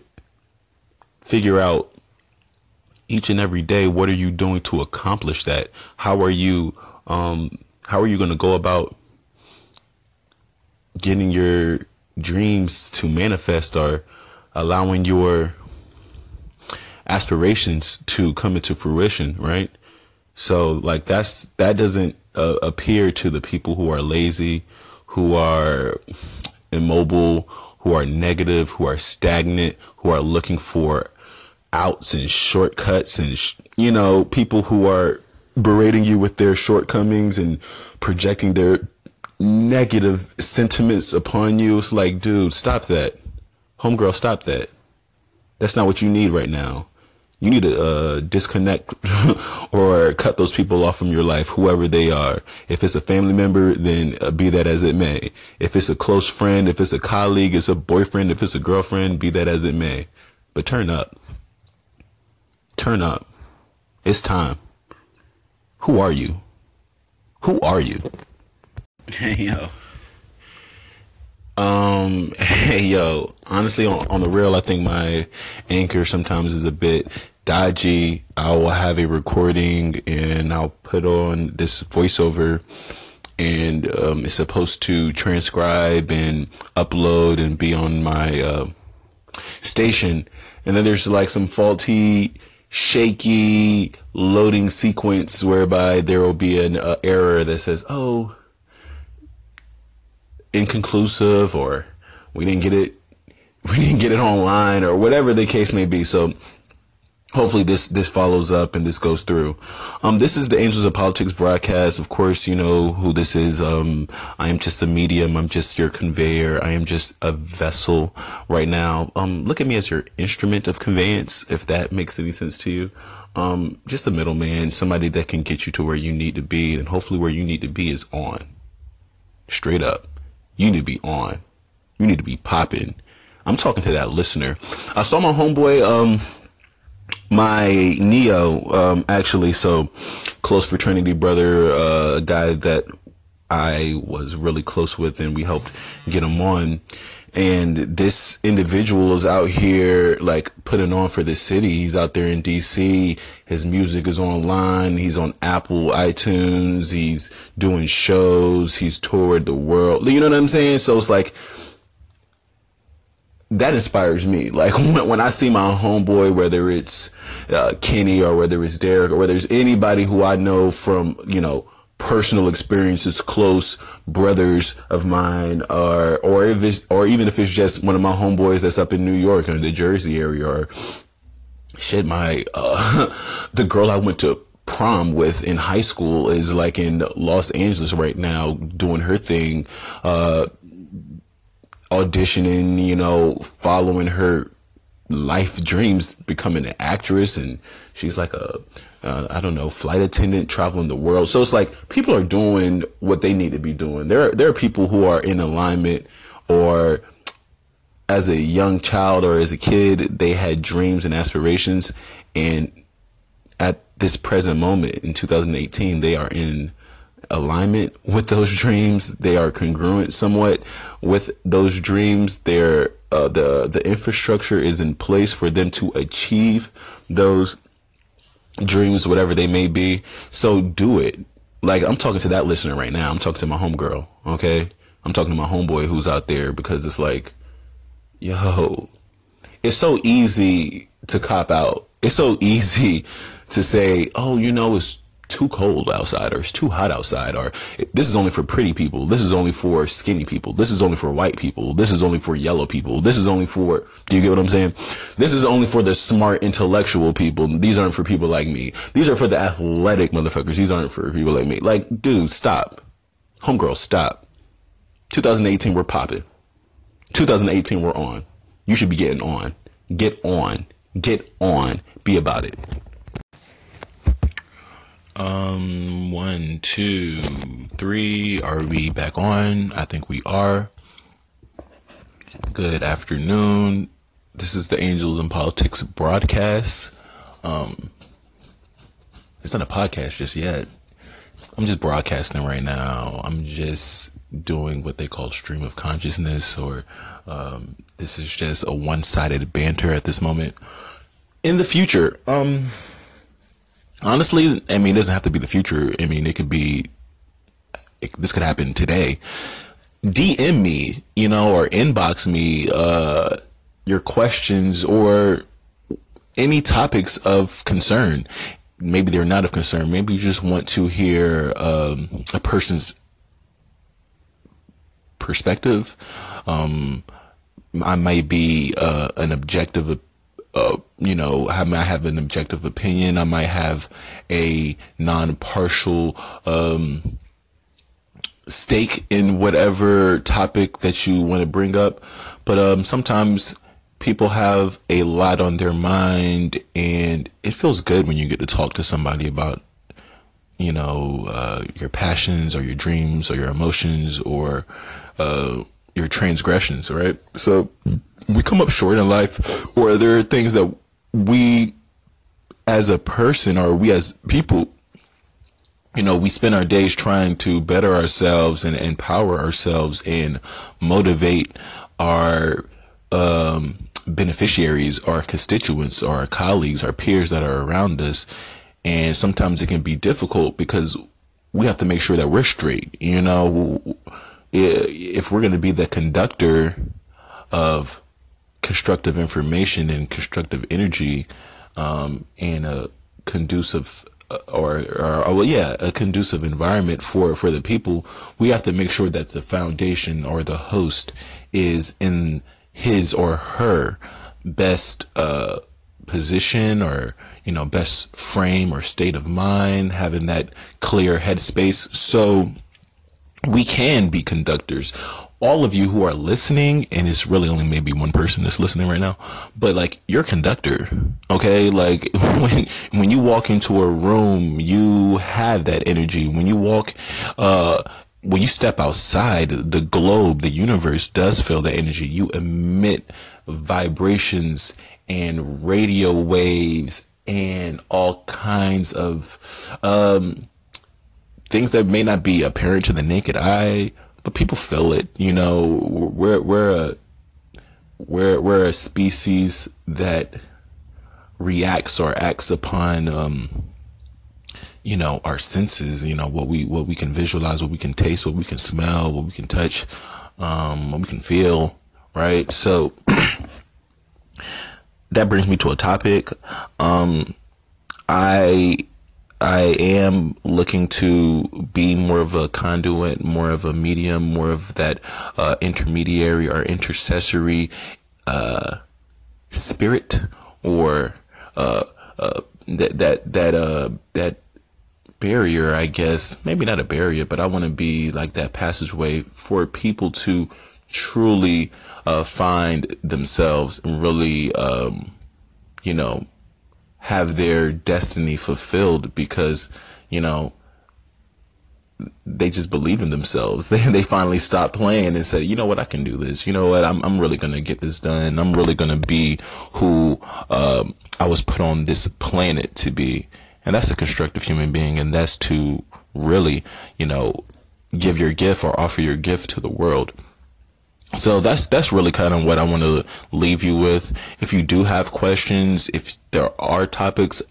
figure out each and every day, what are you doing to accomplish that? How are you, um, how are you going to go about getting your dreams to manifest or allowing your aspirations to come into fruition, right? So, like, that's that doesn't uh, appear to the people who are lazy, who are immobile, who are negative, who are stagnant, who are looking for outs and shortcuts and, sh- you know, people who are berating you with their shortcomings and projecting their negative sentiments upon you. It's like, dude, stop that. Homegirl, stop that. That's not what you need right now. You need to uh, disconnect or cut those people off from your life, whoever they are. If it's a family member, then uh, be that as it may. If it's a close friend, if it's a colleague, it's a boyfriend, if it's a girlfriend, be that as it may. But turn up. Turn up. It's time. Who are you? Who are you? Hey, yo. Um, hey, yo, honestly, on, on the real, I think my anchor sometimes is a bit dodgy. I will have a recording and I'll put on this voiceover and um, it's supposed to transcribe and upload and be on my uh, station. And then there's like some faulty, shaky loading sequence whereby there will be an uh, error that says, oh, inconclusive, or we didn't get it we didn't get it online, or whatever the case may be. So hopefully this this follows up and this goes through. Um this is the Angels of Politics broadcast. Of course, you know who this is. um I am just a medium. I'm just your conveyor. I am just a vessel right now. Um look at me as your instrument of conveyance, if that makes any sense to you. Um just a middleman, somebody that can get you to where you need to be, and hopefully where you need to be is on. Straight up. You need to be on. You need to be popping. I'm talking to that listener. I saw my homeboy, um, my Neo, um, actually, so close fraternity brother, uh, a guy that I was really close with, and we helped get him on. And this individual is out here, like, putting on for the city. He's out there in D C. His music is online. He's on Apple, iTunes. He's doing shows. He's toured the world. You know what I'm saying? So it's like, that inspires me. Like, when, when I see my homeboy, whether it's uh, Kenny or whether it's Derek or whether it's anybody who I know from, you know, personal experiences, close brothers of mine, or or if it's, or even if it's just one of my homeboys that's up in New York or in the Jersey area, or shit, my, uh, the girl I went to prom with in high school is like in Los Angeles right now doing her thing, uh, auditioning, you know, following her life dreams, becoming an actress, and she's like a, uh, I don't know, flight attendant traveling the world. So it's like people are doing what they need to be doing. There are, there are people who are in alignment, or as a young child or as a kid, they had dreams and aspirations, and at this present moment in two thousand eighteen, they are in alignment with those dreams. They are congruent somewhat with those dreams. They're uh, the the infrastructure is in place for them to achieve those dreams, whatever they may be. So do it. Like, I'm talking to that listener right now. I'm talking to my homegirl. Okay, I'm talking to my homeboy who's out there, because it's like, yo, it's so easy to cop out. It's so easy to say, oh, you know, it's too cold outside, or it's too hot outside, or this is only for pretty people, this is only for skinny people, this is only for white people, this is only for yellow people, this is only for, do you get what I'm saying? This is only for the smart intellectual people. These aren't for people like me. These are for the athletic motherfuckers. These aren't for people like me. Like, dude, stop. Homegirl, stop. twenty eighteen, we're popping. twenty eighteen, we're on. You should be getting on. Get on. Get on. Be about it. Um, one, two, three. Are we back on? I think we are. Good afternoon. This is the Angels in Politics broadcast. Um, it's not a podcast just yet. I'm just broadcasting right now. I'm just doing what they call stream of consciousness, or um, this is just a one-sided banter at this moment. In the future, um. honestly, I mean, it doesn't have to be the future. I mean, it could be, it, this could happen today. D M me, you know, or inbox me, uh, your questions or any topics of concern. Maybe they're not of concern. Maybe you just want to hear, um, a person's perspective. Um, I might be, uh, an objective opinion. Uh, you know, I might have an objective opinion. I might have a non-partial um, stake in whatever topic that you want to bring up. But um, sometimes people have a lot on their mind, and it feels good when you get to talk to somebody about, you know, uh, your passions or your dreams or your emotions or uh, your transgressions, right? So we come up short in life, or there are things that we as a person, or we as people, you know, we spend our days trying to better ourselves and empower ourselves and motivate our um, beneficiaries, our constituents, our colleagues, our peers that are around us. And sometimes it can be difficult because we have to make sure that we're straight. You know, if we're going to be the conductor of constructive information and constructive energy, um, and a conducive or, or, or, yeah, a conducive environment for, for the people, we have to make sure that the foundation or the host is in his or her best, uh, position, or, you know, best frame or state of mind, having that clear headspace. So we can be conductors. All of you who are listening, and it's really only maybe one person that's listening right now, but like, you're a conductor, okay? Like, when when you walk into a room, you have that energy. When you walk, uh, when you step outside the globe, the universe does feel that energy. You emit vibrations and radio waves and all kinds of um, things that may not be apparent to the naked eye, but people feel it. You know, we're we're a we're we're a species that reacts or acts upon, um, you know, our senses. You know, what we what we can visualize, what we can taste, what we can smell, what we can touch, um, what we can feel. Right. So that brings me to a topic. Um, I. I am looking to be more of a conduit, more of a medium, more of that uh, intermediary or intercessory uh, spirit or uh, uh, that that that uh, that barrier, I guess, maybe not a barrier, but I want to be like that passageway for people to truly uh, find themselves and really, um, you know, have their destiny fulfilled, because, you know, they just believe in themselves. They they finally stopped playing and said, you know what, I can do this. You know what, I'm I'm really gonna get this done. I'm really gonna be who um, I was put on this planet to be. And that's a constructive human being, and that's to really, you know, give your gift or offer your gift to the world. So that's that's really kind of what I want to leave you with. If you do have questions, if there are topics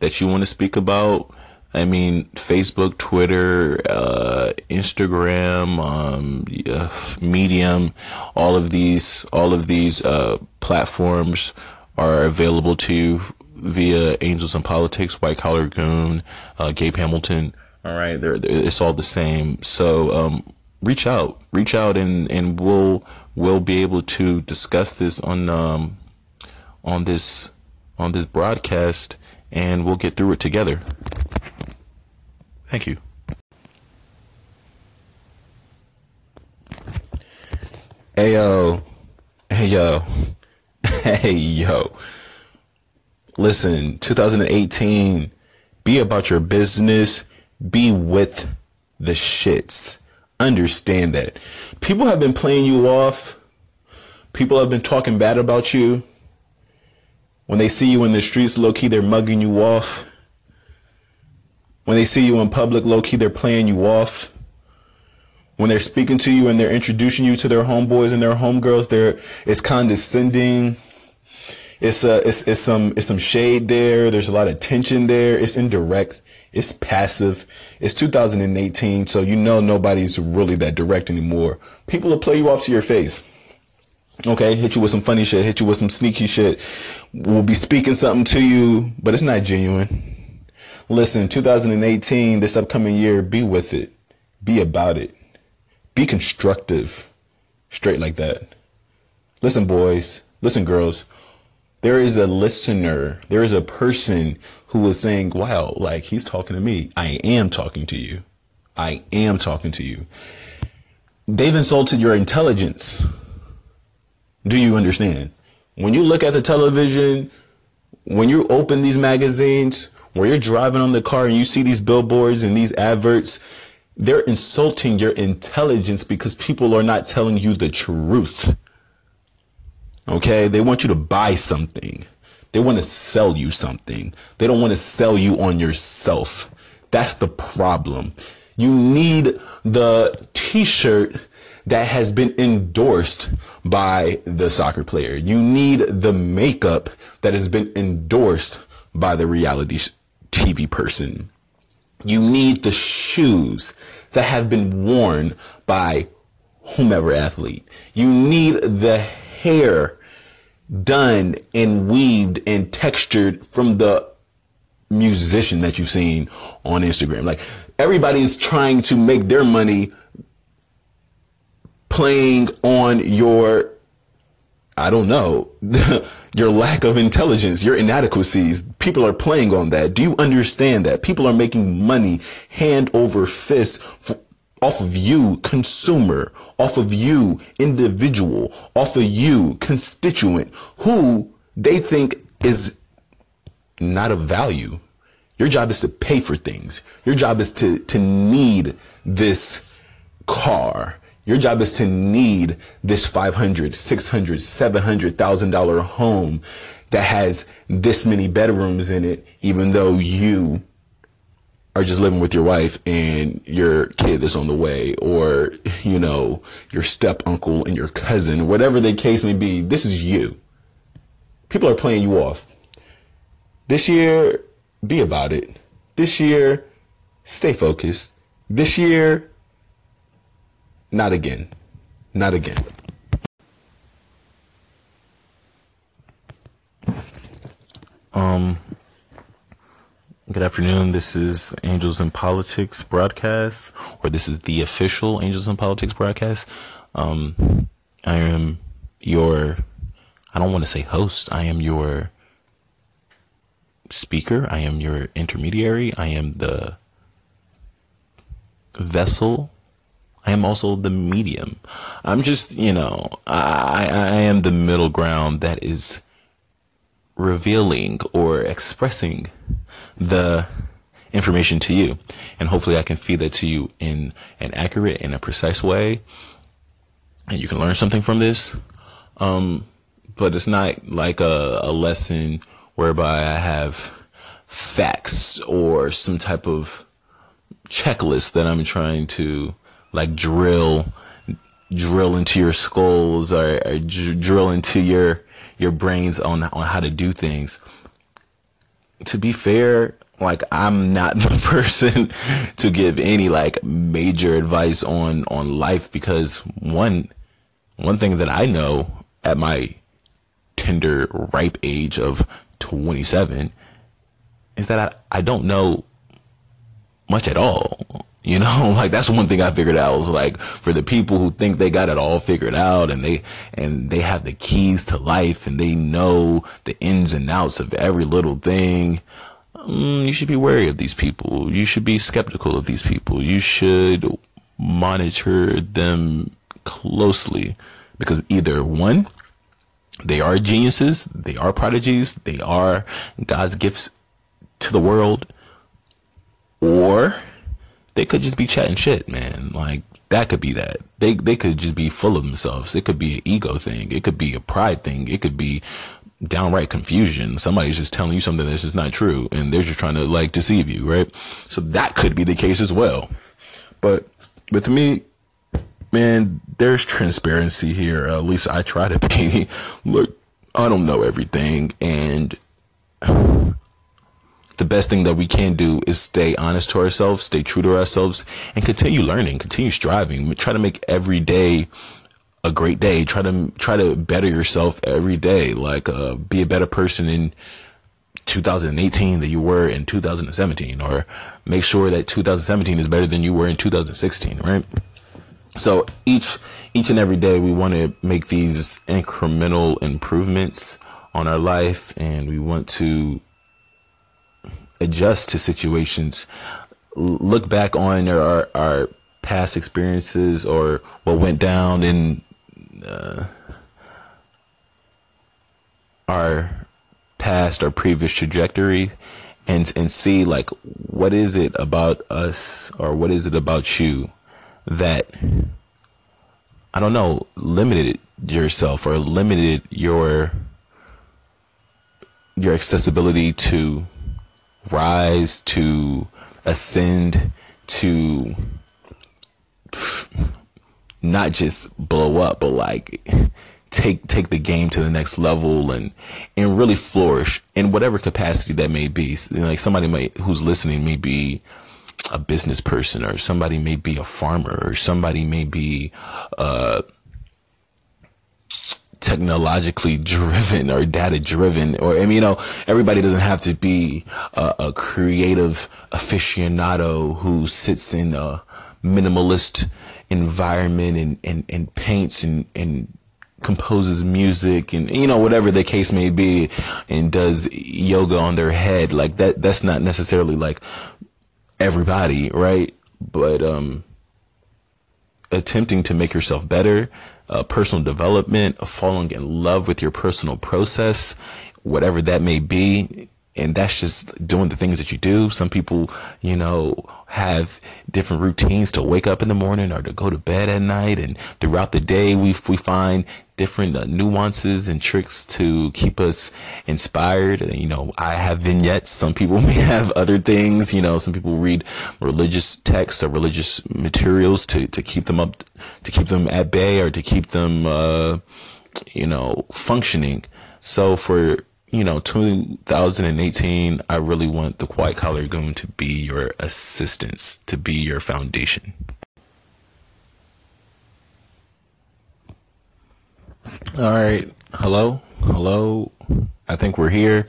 that you want to speak about, I mean, Facebook, Twitter, uh, Instagram, um, uh, Medium, all of these, all of these uh, platforms are available to you via Angels in Politics, White Collar Goon, uh, Gabe Hamilton. All right, they're, they're, it's all the same. So um, reach out, reach out, and and we'll we'll be able to discuss this on um on this on this broadcast, and we'll get through it together. Thank you. Hey, yo. Hey, yo. Hey, yo. Listen, twenty eighteen, be about your business. Be with the shits. Understand that. People have been playing you off. People have been talking bad about you. When they see you in the streets, low-key, they're mugging you off. When they see you in public, low-key, they're playing you off. When they're speaking to you and they're introducing you to their homeboys and their homegirls, they're, it's condescending. It's, uh, it's, it's, some, it's some shade there. There's a lot of tension there. It's indirect. It's passive. It's two thousand eighteen, so you know nobody's really that direct anymore. People will play you off to your face. Okay, hit you with some funny shit, hit you with some sneaky shit. We'll be speaking something to you, but it's not genuine. Listen, two thousand eighteen, this upcoming year, be with it. Be about it. Be constructive. Straight like that. Listen, boys. Listen, girls. There is a listener. There is a person who is saying, wow, like, he's talking to me. I am talking to you. I am talking to you. They've insulted your intelligence. Do you understand? When you look at the television, when you open these magazines, where you're driving on the car and you see these billboards and these adverts, they're insulting your intelligence because people are not telling you the truth. Okay? They want you to buy something. They want to sell you something. They don't want to sell you on yourself. That's the problem. You need the t-shirt that has been endorsed by the soccer player. You need the makeup that has been endorsed by the reality T V person. You need the shoes that have been worn by whomever athlete. You need the hair done and weaved and textured from the musician that you've seen on Instagram. Like, everybody is trying to make their money playing on your, I don't know, your lack of intelligence, your inadequacies. People are playing on that. Do you understand that? People are making money hand over fist for, off of you, consumer, off of you, individual, off of you, constituent, who they think is not of value. Your job is to pay for things. Your job is to, to need this car. Your job is to need this five hundred, six hundred, seven hundred thousand dollar home that has this many bedrooms in it, even though you are just living with your wife and your kid that's on the way, or, you know, your step uncle and your cousin, whatever the case may be. This is you. People are playing you off. This year, be about it. This year, stay focused. This year, not again. Not again. Um, good afternoon. This is Angels in Politics broadcast, or this is the official Angels in Politics broadcast. Um, I am your, I don't want to say host. I am your speaker. I am your intermediary. I am the vessel. I am also the medium. I'm just, you know, I, I am the middle ground that is revealing or expressing the information to you. And hopefully I can feed that to you in an accurate and a precise way. And you can learn something from this. Um, but it's not like a, a lesson whereby I have facts or some type of checklist that I'm trying to like drill, drill into your skulls or, or dr- drill into your, your brains on, on how to do things. To be fair, like I'm not the person to give any like major advice on, on life, because one, one thing that I know at my tender ripe age of twenty-seven is that I, I don't know much at all. You know, like that's one thing I figured out was like for the people who think they got it all figured out and they and they have the keys to life and they know the ins and outs of every little thing. Um, you should be wary of these people. You should be skeptical of these people. You should monitor them closely, because either one, they are geniuses, they are prodigies, they are God's gifts to the world, or they could just be chatting shit, man. Like that could be that. They they could just be full of themselves. It could be an ego thing. It could be a pride thing. It could be downright confusion. Somebody's just telling you something that's just not true, and they're just trying to like deceive you, right? So that could be the case as well. But with me, man, there's transparency here. At least I try to be. Look, I don't know everything, and the best thing that we can do is stay honest to ourselves, stay true to ourselves, and continue learning, continue striving. Try to make every day a great day. Try to try to better yourself every day. Like uh, be a better person in two thousand eighteen than you were in two thousand seventeen, or make sure that two thousand seventeen is better than you were in two thousand sixteen, right? So each each and every day we want to make these incremental improvements on our life, and we want to adjust to situations, look back on our, our past experiences or what went down in uh, our past or previous trajectory, and and see like what is it about us or what is it about you that, I don't know, limited yourself or limited your your accessibility to rise, to ascend, to not just blow up, but like take take the game to the next level and and really flourish in whatever capacity that may be. Like somebody might who's listening may be a business person, or somebody may be a farmer, or somebody may be uh technologically driven or data driven, or, I mean, you know, everybody doesn't have to be a, a creative aficionado who sits in a minimalist environment and, and, and paints and, and composes music and, you know, whatever the case may be, and does yoga on their head. Like that, that's not necessarily like everybody, right? But, um, attempting to make yourself better, uh, personal development, falling in love with your personal process, whatever that may be. And that's just doing the things that you do. Some people, you know, have different routines to wake up in the morning or to go to bed at night. And throughout the day, we we find different uh, nuances and tricks to keep us inspired. You know, I have vignettes. Some people may have other things. You know, some people read religious texts or religious materials to, to keep them up, to keep them at bay, or to keep them, uh, you know, functioning. So for, you know, two thousand eighteen, I really want the Quiet Collar Goon to be your assistance, to be your foundation. All right. Hello. Hello. I think we're here.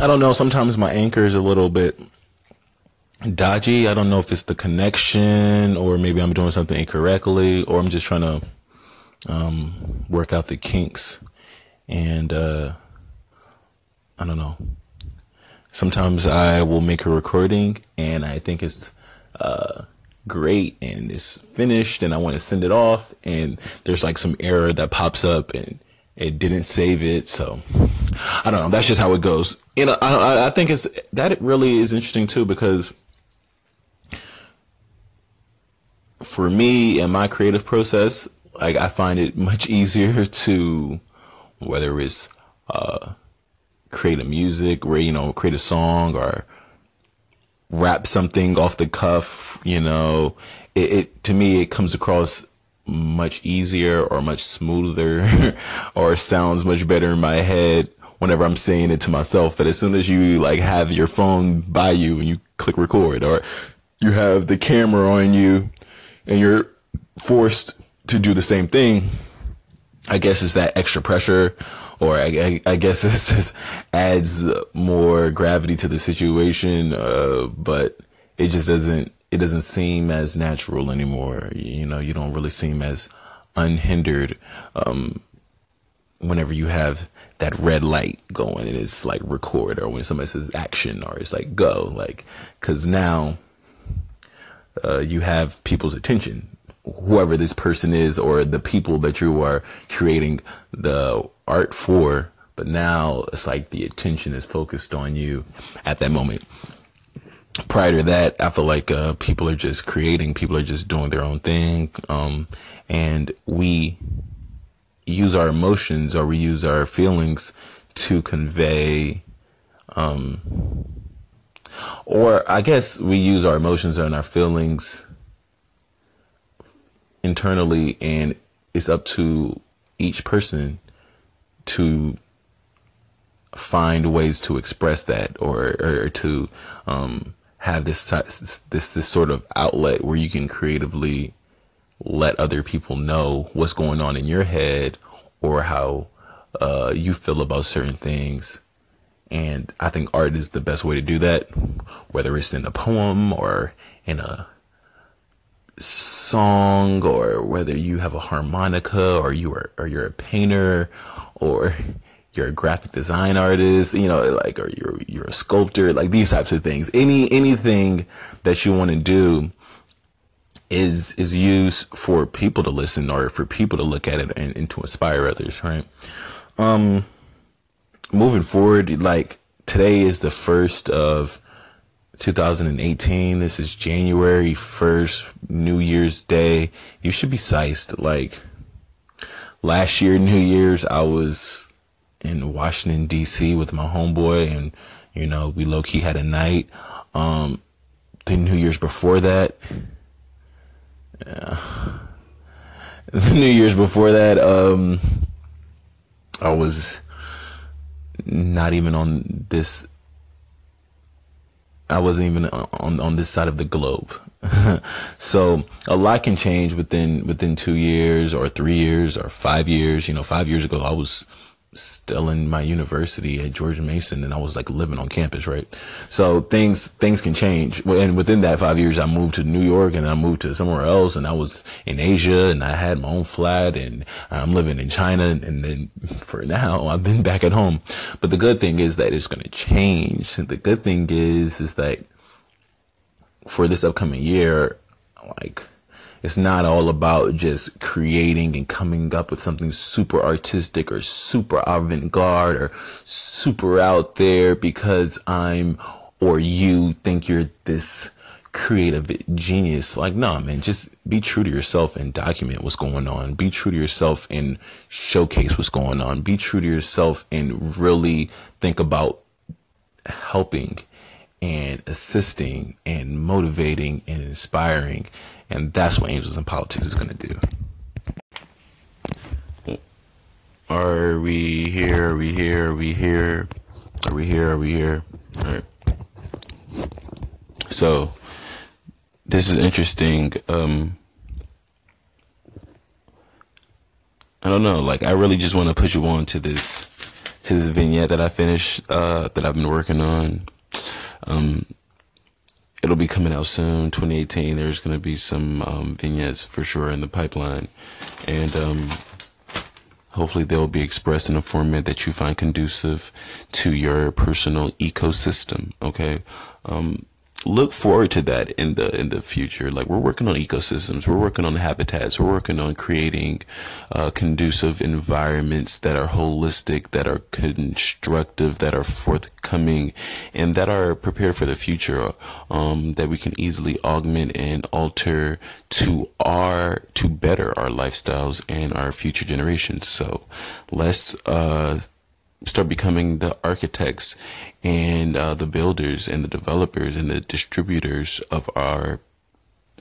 I don't know. Sometimes my anchor is a little bit dodgy. I don't know if it's the connection, or maybe I'm doing something incorrectly, or I'm just trying to um, work out the kinks. And, uh, I don't know. Sometimes I will make a recording and I think it's uh, great and it's finished and I want to send it off, and there's like some error that pops up and it didn't save it. So I don't know. That's just how it goes. You know, I, I think it's that it really is interesting, too, because for me and my creative process, like I find it much easier to, whether it's uh, create a music or, you know, create a song or rap something off the cuff, you know, it, it to me, it comes across much easier or much smoother or sounds much better in my head whenever I'm saying it to myself. But as soon as you like have your phone by you and you click record, or you have the camera on you and you're forced to do the same thing, I guess it's that extra pressure, or I, I, I guess it just adds more gravity to the situation. Uh, but it just doesn't, it doesn't seem as natural anymore. You know, you don't really seem as unhindered um, whenever you have that red light going and it's like record, or when somebody says action, or it's like go, like, cause now uh, you have people's attention, whoever this person is, or the people that you are creating the art for. But now it's like the attention is focused on you at that moment. Prior to that, I feel like uh, people are just creating, people are just doing their own thing. Um, and we use our emotions, or we use our feelings to convey, um, or I guess we use our emotions and our feelings internally, and it's up to each person to find ways to express that, or, or to, um, have this, this, this sort of outlet where you can creatively let other people know what's going on in your head, or how, uh, you feel about certain things. And I think art is the best way to do that, whether it's in a poem or in a song, or whether you have a harmonica, or you are, or you're a painter, or you're a graphic design artist, you know, like, or you're, you're a sculptor, like these types of things. Any, anything that you want to do is, is used for people to listen, or for people to look at it and, and to inspire others. Right. Um, moving forward, like today is the first of two thousand eighteen. This is January first, New Year's Day. You should be psyched. Like last year, New Year's, I was in Washington, D C with my homeboy, and, you know, we low key had a night. Um, the New Year's before that, uh, the New Year's before that, um, I was not even on this. I wasn't even on, on this side of the globe. So a lot can change within, within two years or three years or five years, you know, five years ago, I was still in my university at George Mason, and I was like living on campus, right? So things things can change. And within that five years, I moved to New York, and I moved to somewhere else, and I was in Asia, and I had my own flat, and I'm living in China, and then for now I've been back at home. But the good thing is that it's going to change. The good thing is is that for this upcoming year, like, it's not all about just creating and coming up with something super artistic or super avant-garde or super out there because I'm, or you think you're this creative genius. Like, nah, man, just be true to yourself and document what's going on. Be true to yourself and showcase what's going on. Be true to yourself and really think about helping and assisting and motivating and inspiring. And that's what Angels in Politics is going to do. Are we here? Are we here? Are we here? Are we here? Are we here? All right. So this is interesting. Um, I don't know. Like, I really just want to put you on to this, to this vignette that I finished, uh, that I've been working on. Um, It'll be coming out soon, twenty eighteen. There's going to be some um, vignettes for sure in the pipeline. And um, Hopefully they will be expressed in a format that you find conducive to your personal ecosystem. Okay. Um, look forward to that in the in the future. Like, we're working on ecosystems, we're working on habitats, we're working on creating uh, conducive environments that are holistic, that are constructive, that are forthcoming, and that are prepared for the future, um, that we can easily augment and alter to our to better our lifestyles and our future generations. So let's uh start becoming the architects and uh, the builders and the developers and the distributors of our,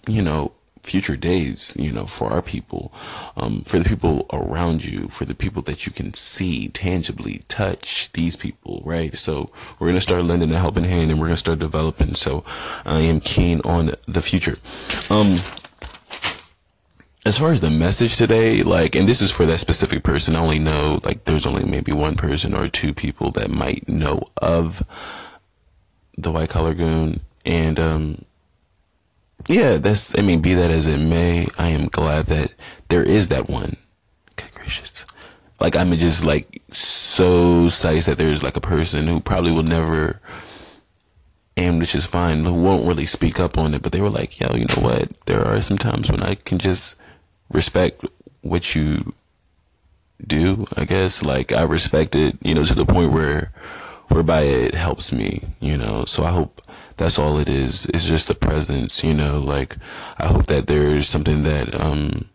you know, future days, you know, for our people, um, for the people around you, for the people that you can see, tangibly touch these people, right? So we're going to start lending a helping hand, and we're going to start developing. So I am keen on the future. Um, As far as the message today, like, and this is for that specific person, I only know, like, there's only maybe one person or two people that might know of the White Collar Goon. And, um, yeah, that's, I mean, be that as it may, I am glad that there is that one. Good gracious. Like, I'm just, like, so psyched that there's, like, a person who probably will never, and which is fine, who won't really speak up on it, but they were like, yo, you know what? There are some times when I can just respect what you do, I guess. Like, I respect it, you know, to the point where whereby it helps me, you know. So I hope that's all it is. It's just the presence, you know. Like, I hope that there's something that um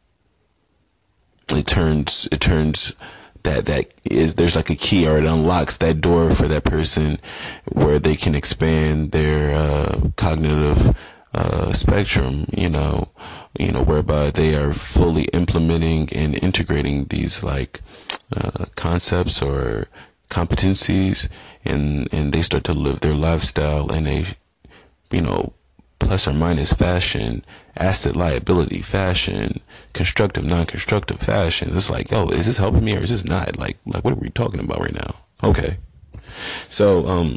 it turns it turns that that is, there's like a key, or it unlocks that door for that person where they can expand their uh cognitive uh spectrum, you know, you know, whereby they are fully implementing and integrating these like uh concepts or competencies, and and they start to live their lifestyle in a, you know, plus or minus fashion, asset liability fashion, constructive, non-constructive fashion. It's like, yo, is this helping me or is this not? Like, like what are we talking about right now? Okay. So um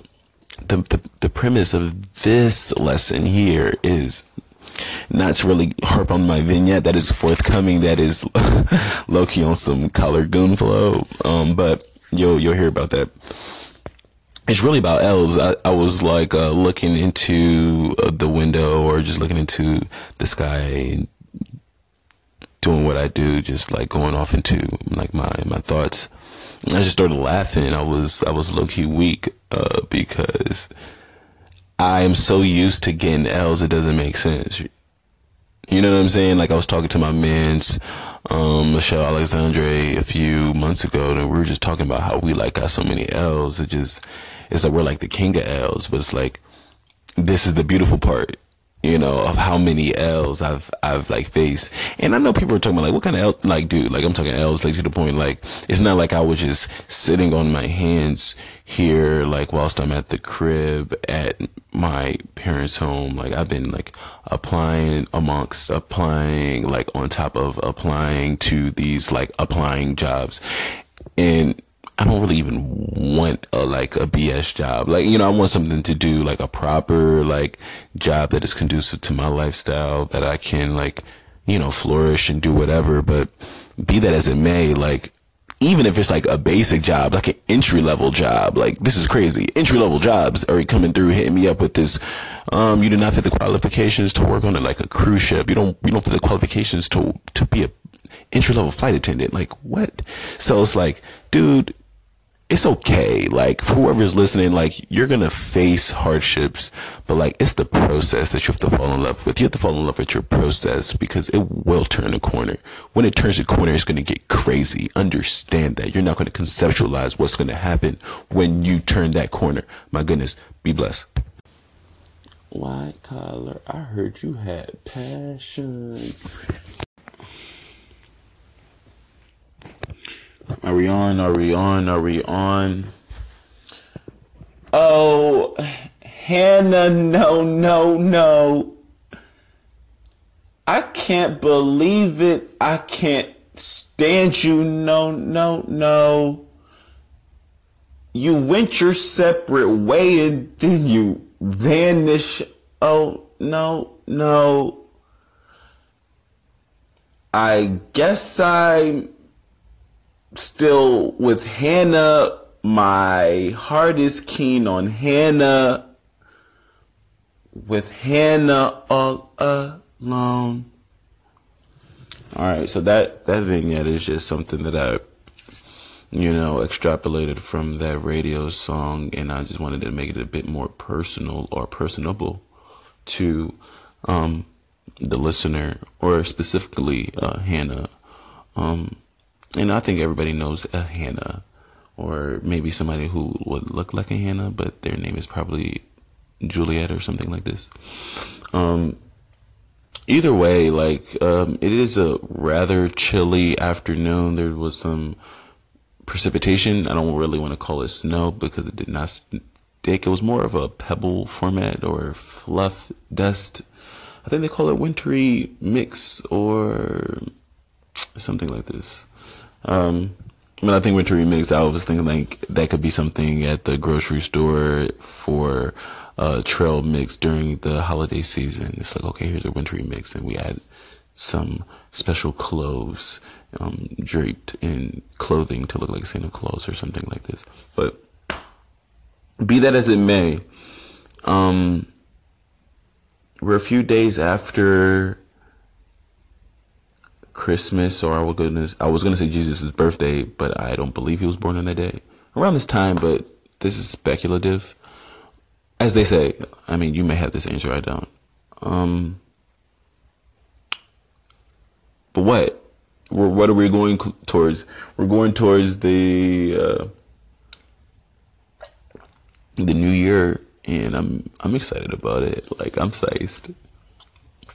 the the, the premise of this lesson here is not to really harp on my vignette that is forthcoming, that is low-key on some collar goon flow. Um but yo, you'll hear about that. It's really about L's. I, I was like uh, looking into uh, the window, or just looking into the sky, and doing what I do, just like going off into like my my thoughts. And I just started laughing. I was I was low key weak uh, because I am so used to getting L's, it doesn't make sense. You know what I'm saying? Like, I was talking to my man's um, Michelle Alexandre a few months ago, and we were just talking about how we like got so many L's. It just It's like we're like the king of L's, but it's like, this is the beautiful part, you know, of how many L's I've I've like faced. And I know people are talking about like, what kind of L, like, dude, like, I'm talking L's like to the point, like, it's not like I was just sitting on my hands here, like, whilst I'm at the crib at my parents' home. Like, I've been like applying amongst applying, like on top of applying to these like applying jobs, and I don't really even want a, like a B S job. Like, you know, I want something to do, like a proper like job that is conducive to my lifestyle, that I can like, you know, flourish and do whatever. But be that as it may, like, even if it's like a basic job, like an entry level job, like, this is crazy. Entry level jobs are coming through, hitting me up with this. Um, you do not fit the qualifications to work on it, like a cruise ship. You don't, you don't fit the qualifications to, to be a entry level flight attendant. Like, what? So it's like, dude, it's okay. Like, for whoever's listening, like, you're going to face hardships, but like, it's the process that you have to fall in love with. You have to fall in love with your process, because it will turn a corner. When it turns a corner, it's going to get crazy. Understand that. You're not going to conceptualize what's going to happen when you turn that corner. My goodness, be blessed. White collar, I heard you had passion. Are we on? Are we on? Are we on? Oh, Hannah, no, no, no. I can't believe it. I can't stand you. No, no, no. You went your separate way and then you vanish. Oh, no, no. I guess I'm still with Hannah. My heart is keen on Hannah. With Hannah all alone. Alright, so that, that vignette is just something that I, you know, extrapolated from that radio song, and I just wanted to make it a bit more personal or personable to um, the listener, or specifically uh, Hannah. Um, and I think everybody knows a Hannah, or maybe somebody who would look like a Hannah, but their name is probably Juliet or something like this. Um, either way, like, um, it is a rather chilly afternoon. There was some precipitation. I don't really want to call it snow because it did not stick. It was more of a pebble format or fluff dust. I think they call it wintry mix or something like this. Um, when I think wintry mix, I was thinking like that could be something at the grocery store for a trail mix during the holiday season. It's like, okay, here's a wintry mix, and we add some special cloves um, draped in clothing to look like Santa Claus or something like this. But be that as it may, um, we're a few days after Christmas, or our goodness, I was going to say Jesus' birthday, but I don't believe he was born on that day. Around this time, but this is speculative. As they say, I mean, you may have this answer, I don't. Um, but what? We're, what are we going towards? We're going towards the uh, the new year, and I'm I'm excited about it. Like, I'm psyched.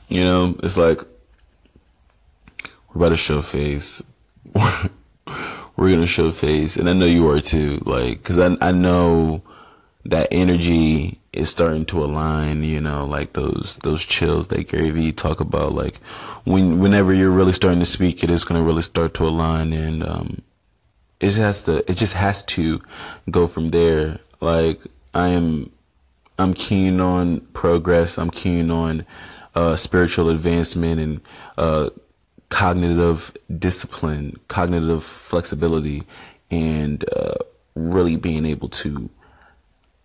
You know, it's like we're about to show face. We're gonna show face, and I know you are too. Like, cause I I know that energy is starting to align, you know, like those those chills that Gary Vee talk about. Like, when whenever you're really starting to speak, it is going to really start to align, and um, it just has to. It just has to go from there. Like, I am, I'm keen on progress. I'm keen on uh, spiritual advancement and uh, cognitive discipline, cognitive flexibility, and uh, really being able to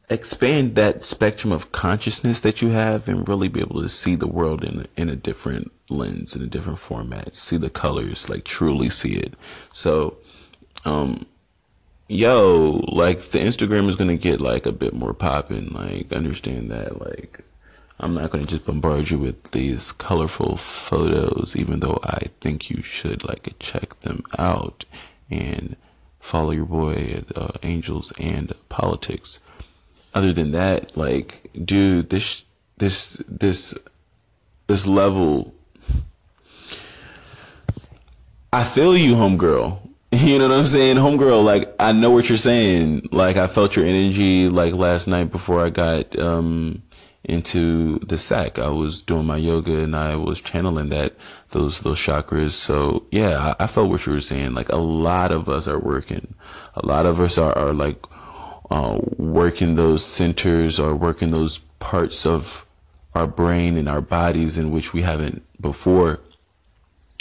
expand that spectrum of consciousness that you have and really be able to see the world in, in a different lens, in a different format, see the colors, like truly see it. So, um, yo, like the Instagram is going to get like a bit more popping. Like, understand that, like, I'm not going to just bombard you with these colorful photos, even though I think you should like check them out and follow your boy at uh, Angels and Politics. Other than that, like, dude, this, this, this, this level, I feel you, homegirl. You know what I'm saying? Homegirl, like, I know what you're saying. Like, I felt your energy, like, last night before I got um, into the sack. I was doing my yoga, and I was channeling that, those, those chakras. So, yeah, I, I felt what you were saying. Like, a lot of us are working. A lot of us are, are like, Uh, working those centers or working those parts of our brain and our bodies in which we haven't before,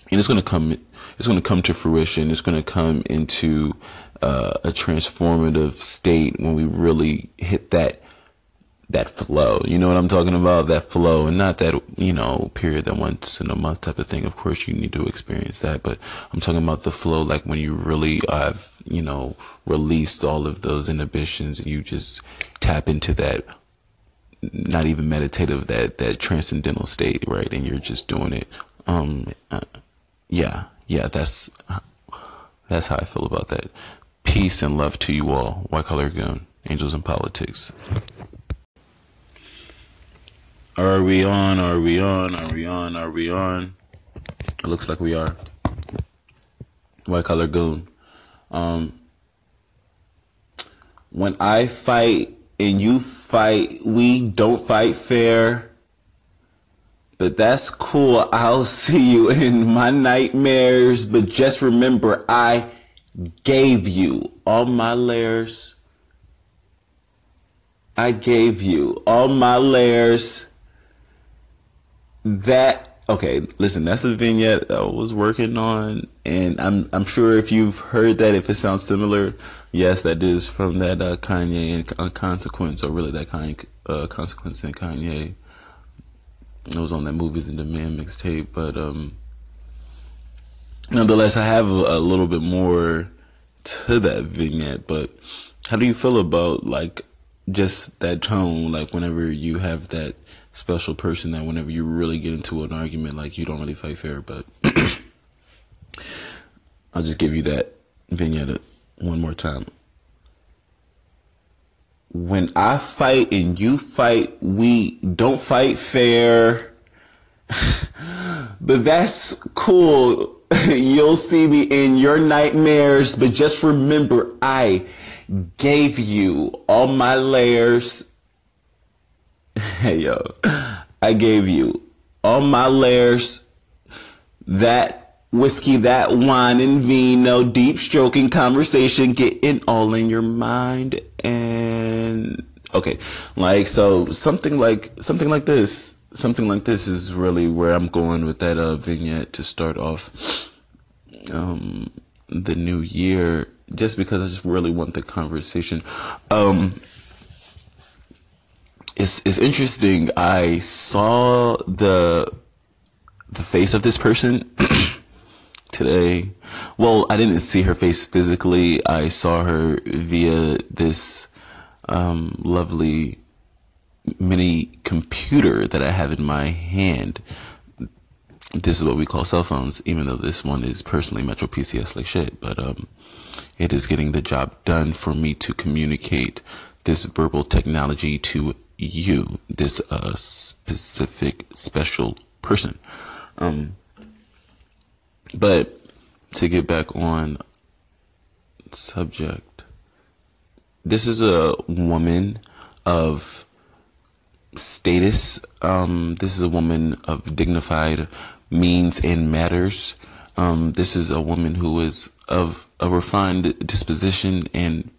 and it's going to come. It's going to come to fruition. It's going to come into uh, a transformative state when we really hit that that flow. You know what I'm talking about? That flow, and not that, you know, period, that once in a month type of thing. Of course, you need to experience that, but I'm talking about the flow, like when you really have, you know, released all of those inhibitions, and you just tap into that, not even meditative, that, that transcendental state, right? And you're just doing it. Um, uh, yeah, yeah, that's, that's how I feel about that. Peace and love to you all. White Collar Goon, Angels in Politics. Are we on? Are we on? Are we on? Are we on? It looks like we are. White Collar Goon. Um, when I fight and you fight, we don't fight fair, but that's cool. I'll see you in my nightmares, but just remember I gave you all my layers. I gave you all my layers that Okay, listen, that's a vignette that I was working on, and I'm I'm sure if you've heard that, if it sounds similar, yes, that is from that uh, Kanye and uh, Consequence, or really that Kanye, uh, Consequence and Kanye. It was on that Movies in Demand mixtape, but um, nonetheless, I have a, a little bit more to that vignette. But how do you feel about like just that tone, like whenever you have that special person that whenever you really get into an argument, like you don't really fight fair, but I'll just give you that vignette one more time. When I fight and you fight, we don't fight fair, but that's cool. You'll see me in your nightmares, but just remember I gave you all my layers. Hey, yo, I gave you all my layers, that whiskey, that wine and vino, deep stroking conversation, getting all in your mind. And okay, like, so something like something like this, something like this is really where I'm going with that uh, vignette to start off um, the new year, just because I just really want the conversation. Um, It's it's interesting. I saw the the face of this person today. Well, I didn't see her face physically. I saw her via this um, lovely mini computer that I have in my hand. This is what we call cell phones, even though this one is personally Metro P C S like shit. But um, it is getting the job done for me to communicate this verbal technology to you, this uh, specific special person. Um, but to get back on subject, this is a woman of status. Um, this is a woman of dignified means and matters. Um, this is a woman who is of a refined disposition and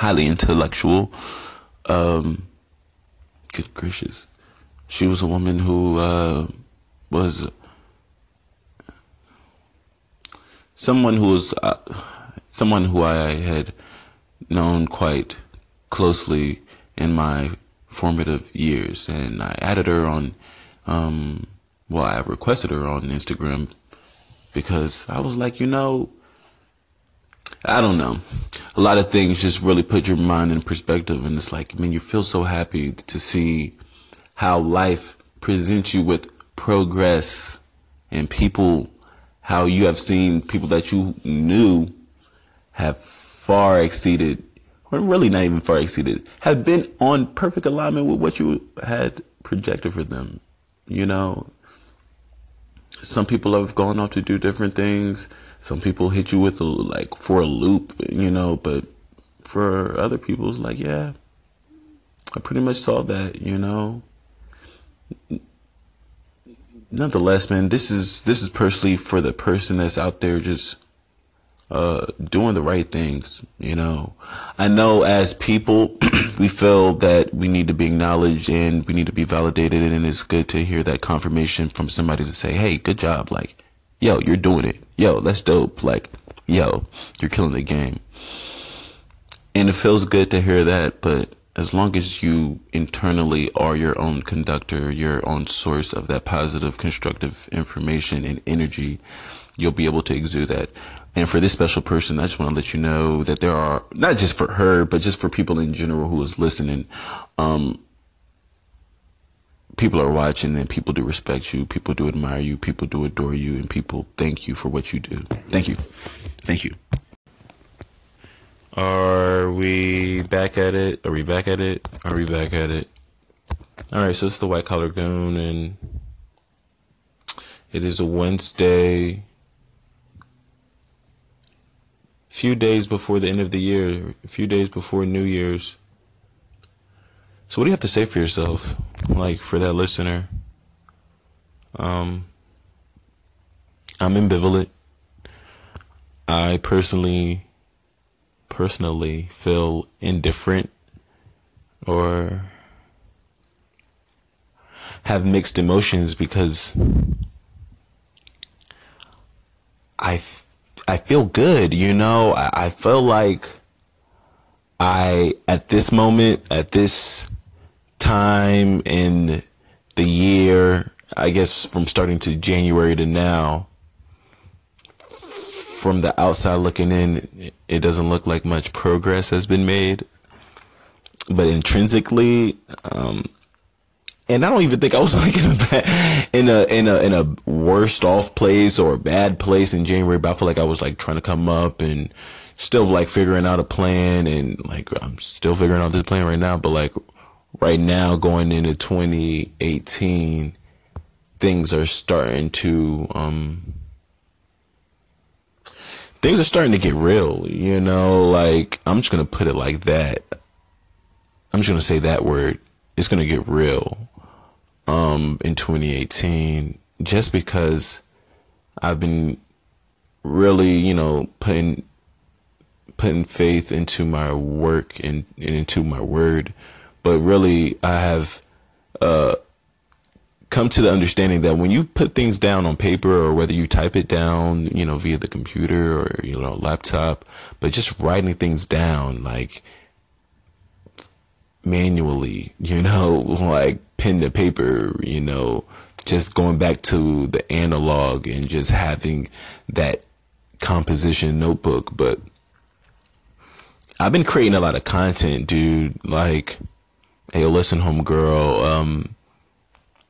highly intellectual. Um, Good gracious. She was a woman who uh, was someone who was uh, someone who I had known quite closely in my formative years, and I added her on. Um, well, I requested her on Instagram because I was like, you know, I don't know. A lot of things just really put your mind in perspective, and it's like, I mean, you feel so happy to see how life presents you with progress and people, how you have seen people that you knew have far exceeded, or really not even far exceeded, have been on perfect alignment with what you had projected for them. You know, some people have gone off to do different things. Some people hit you with a, like for a loop, you know, but for other people, it's like, yeah, I pretty much saw that, you know. Nonetheless, man, this is this is personally for the person that's out there just uh, doing the right things, you know. I know as people, we feel that we need to be acknowledged and we need to be validated, and it's good to hear that confirmation from somebody to say, hey, good job, like, yo, you're doing it. Yo, that's dope. Like, yo, you're killing the game. And it feels good to hear that, but as long as you internally are your own conductor, your own source of that positive, constructive information and energy, you'll be able to exude that. And for this special person, I just want to let you know that there are, not just for her, but just for people in general who is listening, um, people are watching, and people do respect you. People do admire you. People do adore you. And people thank you for what you do. Thank you. Thank you. Are we back at it? Are we back at it? Are we back at it? All right. So it's the White Collar Goon, and it is a Wednesday, few days before the end of the year, a few days before New Year's. So what do you have to say for yourself, like for that listener? Um, I'm ambivalent. I personally, personally feel indifferent or have mixed emotions because I, I feel good, you know. I, I feel like I, at this moment, at this time in the year, I guess from starting to January to now, from the outside looking in, it doesn't look like much progress has been made. But intrinsically, um, and I don't even think I was like in a bad, in a in a in a worst off place or a bad place in January. But I feel like I was like trying to come up and still like figuring out a plan, and like I'm still figuring out this plan right now. But like right now, going into twenty eighteen, things are starting to um, things are starting to get real. You know, like I'm just gonna put it like that. I'm just going to say that word. It's going to get real um, in twenty eighteen, just because I've been really, you know, putting putting faith into my work and, and into my word. But really, I have uh, come to the understanding that when you put things down on paper, or whether you type it down, you know, via the computer or, you know, laptop, but just writing things down, like, manually, you know, like pen to paper, you know, just going back to the analog and just having that composition notebook. But I've been creating a lot of content, dude. Like, hey, listen, homegirl, um,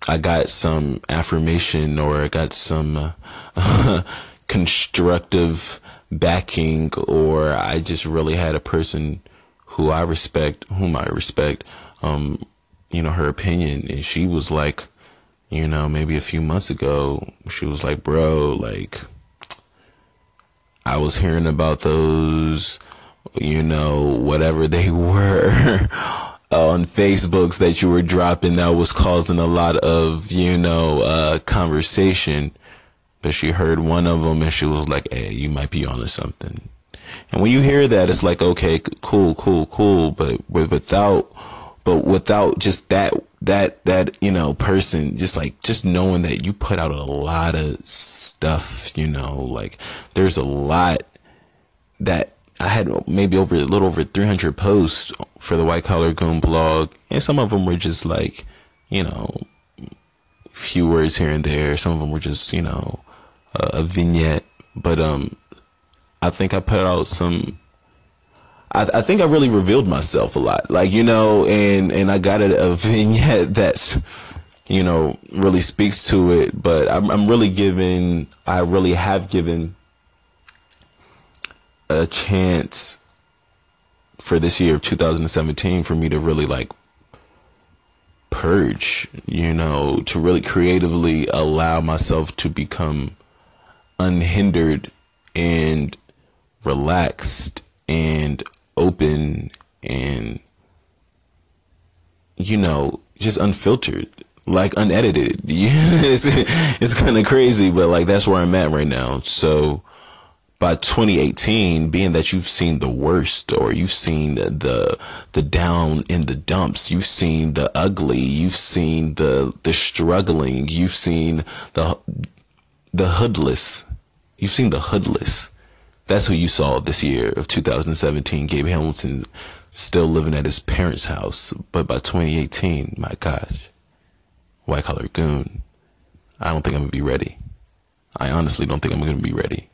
I got some affirmation, or I got some uh, constructive backing, or I just really had a person who I respect, whom I respect, um, you know, her opinion. And she was like, you know, maybe a few months ago, she was like, bro, like, I was hearing about those, you know, whatever they were on Facebooks that you were dropping that was causing a lot of, you know, uh, conversation. But she heard one of them and she was like, hey, you might be onto something. And when you hear that, it's like, okay, cool, cool, cool. But without, but without just that, that, that, you know, person, just like, just knowing that you put out a lot of stuff, you know, like there's a lot that I had, maybe over a little over three hundred posts for the White Collar Goon blog. And some of them were just like, you know, a few words here and there. Some of them were just, you know, a, a vignette, but, um, I think I put out some, I, I think I really revealed myself a lot, like, you know, and, and I got a, a vignette that's, you know, really speaks to it. But I'm, I'm really giving, I really have given a chance for this year of two thousand seventeen for me to really like purge, you know, to really creatively allow myself to become unhindered and relaxed and open and, you know, just unfiltered, like unedited. Yeah, it's, it's kind of crazy, but like that's where I'm at right now. So by twenty eighteen, being that you've seen the worst, or you've seen the the down in the dumps, you've seen the ugly, you've seen the the struggling, you've seen the the hoodless. You've seen the hoodless. That's who you saw this year of two thousand seventeen. Gabe Hamilton still living at his parents' house. But by twenty eighteen, my gosh, White Collar Goon, I don't think I'm going to be ready. I honestly don't think I'm going to be ready.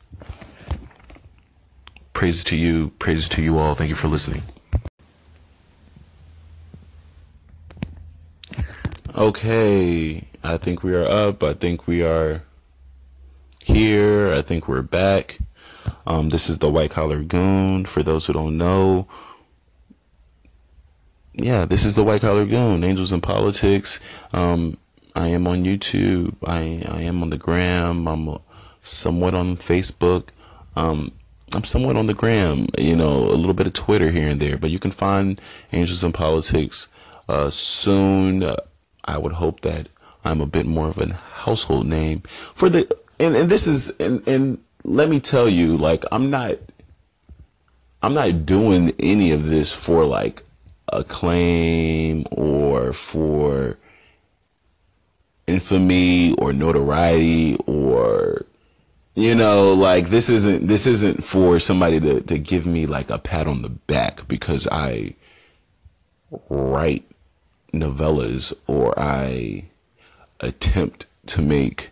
Praise to you. Praise to you all. Thank you for listening. Okay. I think we are up. I think we are... here. I think we're back. Um, this is the White Collar Goon. For those who don't know, yeah, this is the White Collar Goon, Angels in Politics. Um, I am on YouTube. I, I am on the gram. I'm somewhat on Facebook. Um, I'm somewhat on the gram, you know, a little bit of Twitter here and there. But you can find Angels in Politics uh, soon. Uh, I would hope that I'm a bit more of a household name for the... And and this is and, and let me tell you, like, I'm not I'm not doing any of this for like acclaim or for infamy or notoriety or You know, like this isn't this isn't for somebody to, to give me like a pat on the back because I write novellas or I attempt to make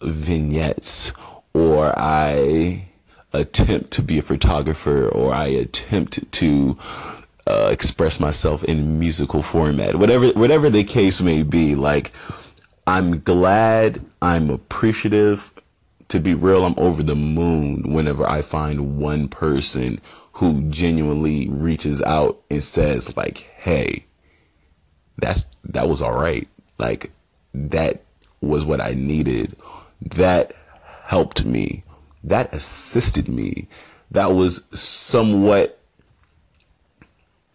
vignettes or I attempt to be a photographer or I attempt to uh, express myself in musical format. Whatever whatever the case may be, like I'm glad, I'm appreciative. To be real, I'm over the moon whenever I find one person who genuinely reaches out and says, like, hey, that's that was all right. Like, that was what I needed. That helped me. That assisted me. That was somewhat,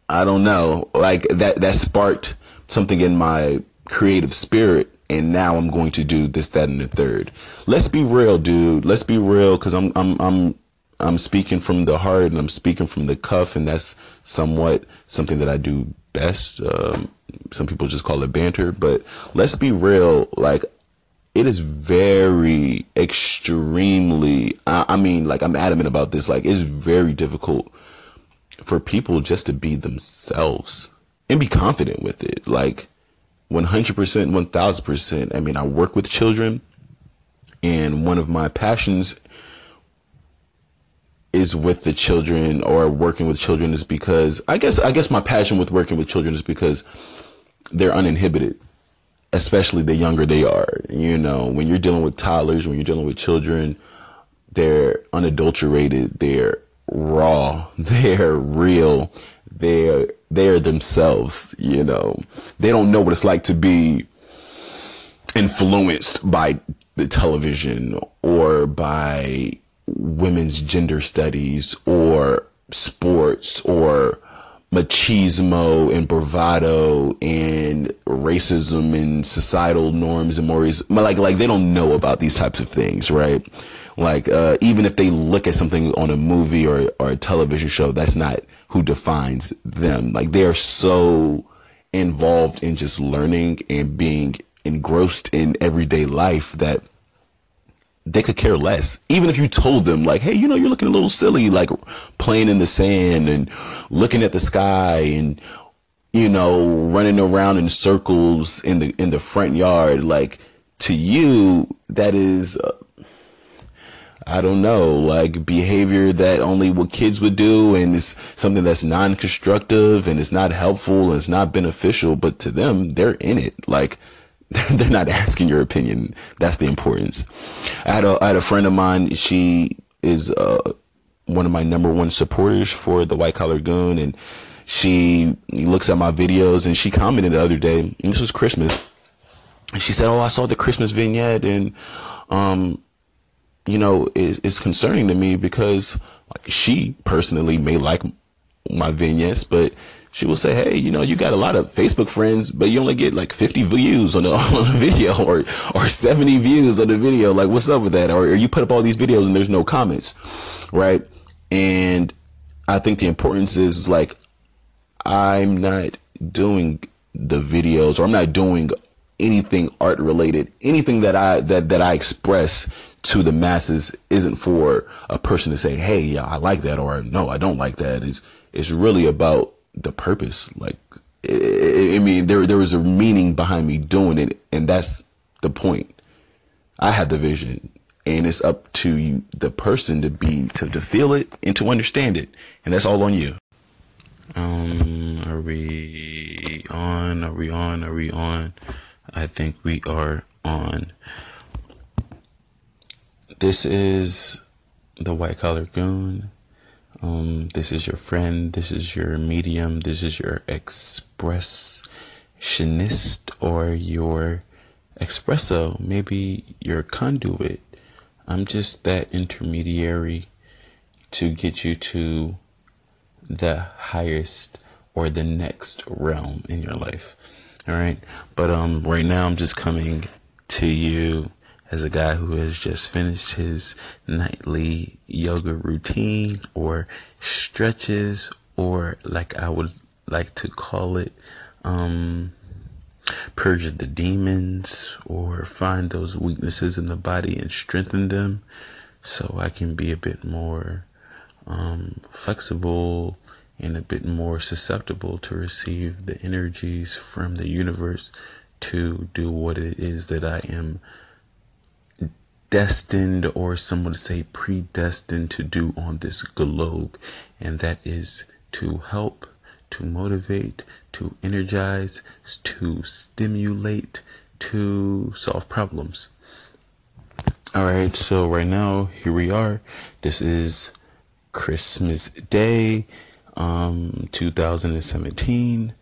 I don't know, like that, that sparked something in my creative spirit. And now I'm going to do this, that, and the third. Let's be real, dude. Let's be real, because I'm, I'm, I'm, I'm speaking from the heart, and I'm speaking from the cuff, and that's somewhat something that I do best. Um, some people just call it banter, but let's be real. Like, it is very extremely. I, I mean, like, I'm adamant about this. Like, it's very difficult for people just to be themselves and be confident with it. Like. one hundred percent, one thousand percent. I mean, I work with children, and one of my passions is with the children or working with children is because I guess I guess my passion with working with children is because they're uninhibited, especially the younger they are. You know, when you're dealing with toddlers, when you're dealing with children, they're unadulterated, they're raw, they're real, they're they're themselves. You know, they don't know what it's like to be influenced by the television or by women's gender studies or sports or machismo and bravado and racism and societal norms and mores. Like, like they don't know about these types of things, right? Like, uh, even if they look at something on a movie or, or a television show, that's not who defines them. Like, they are so involved in just learning and being engrossed in everyday life that they could care less. Even if you told them, like, hey, you know, you're looking a little silly, like playing in the sand and looking at the sky and, you know, running around in circles in the in the front yard. Like, to you, that is, uh, I don't know, like behavior that only what kids would do. And it's something that's non-constructive and it's not helpful and it's not beneficial. But to them, they're in it. Like, they're not asking your opinion. That's the importance. I had a, I had a friend of mine. She is uh, one of my number one supporters for the White Collar Goon. And she looks at my videos and she commented the other day, and this was Christmas. And she said, oh, I saw the Christmas vignette. And, um, you know, it, it's concerning to me because like she personally may like my vignettes, but she will say, hey, you know, you got a lot of Facebook friends, but you only get like fifty views on the, on the video or, or seventy views on the video. Like, what's up with that? Or, or you put up all these videos and there's no comments, right? And I think the importance is like, I'm not doing the videos or I'm not doing anything art related. Anything that I, that, that I express to the masses isn't for a person to say, hey, yeah, I like that. Or no, I don't like that. It's, it's really about the purpose. Like, I mean, there there was a meaning behind me doing it, and that's the point. I have the vision, and it's up to you, the person, to be to, to feel it and to understand it, and that's all on you. Um, are we on? Are we on? Are we on? I think we are on. This is the White Collar Goon. Um, this is your friend, this is your medium, this is your expressionist or your espresso, maybe your conduit. I'm just that intermediary to get you to the highest or the next realm in your life. All right. But um, right now I'm just coming to you as a guy who has just finished his nightly yoga routine or stretches, or like I would like to call it, um, purge the demons or find those weaknesses in the body and strengthen them. so I can be a bit more um, flexible and a bit more susceptible to receive the energies from the universe to do what it is that I am destined, or some would say predestined, to do on this globe. And that is to help, to motivate, to energize, to stimulate, to solve problems. All right, so right now, here we are. This is Christmas Day, um, two thousand seventeen.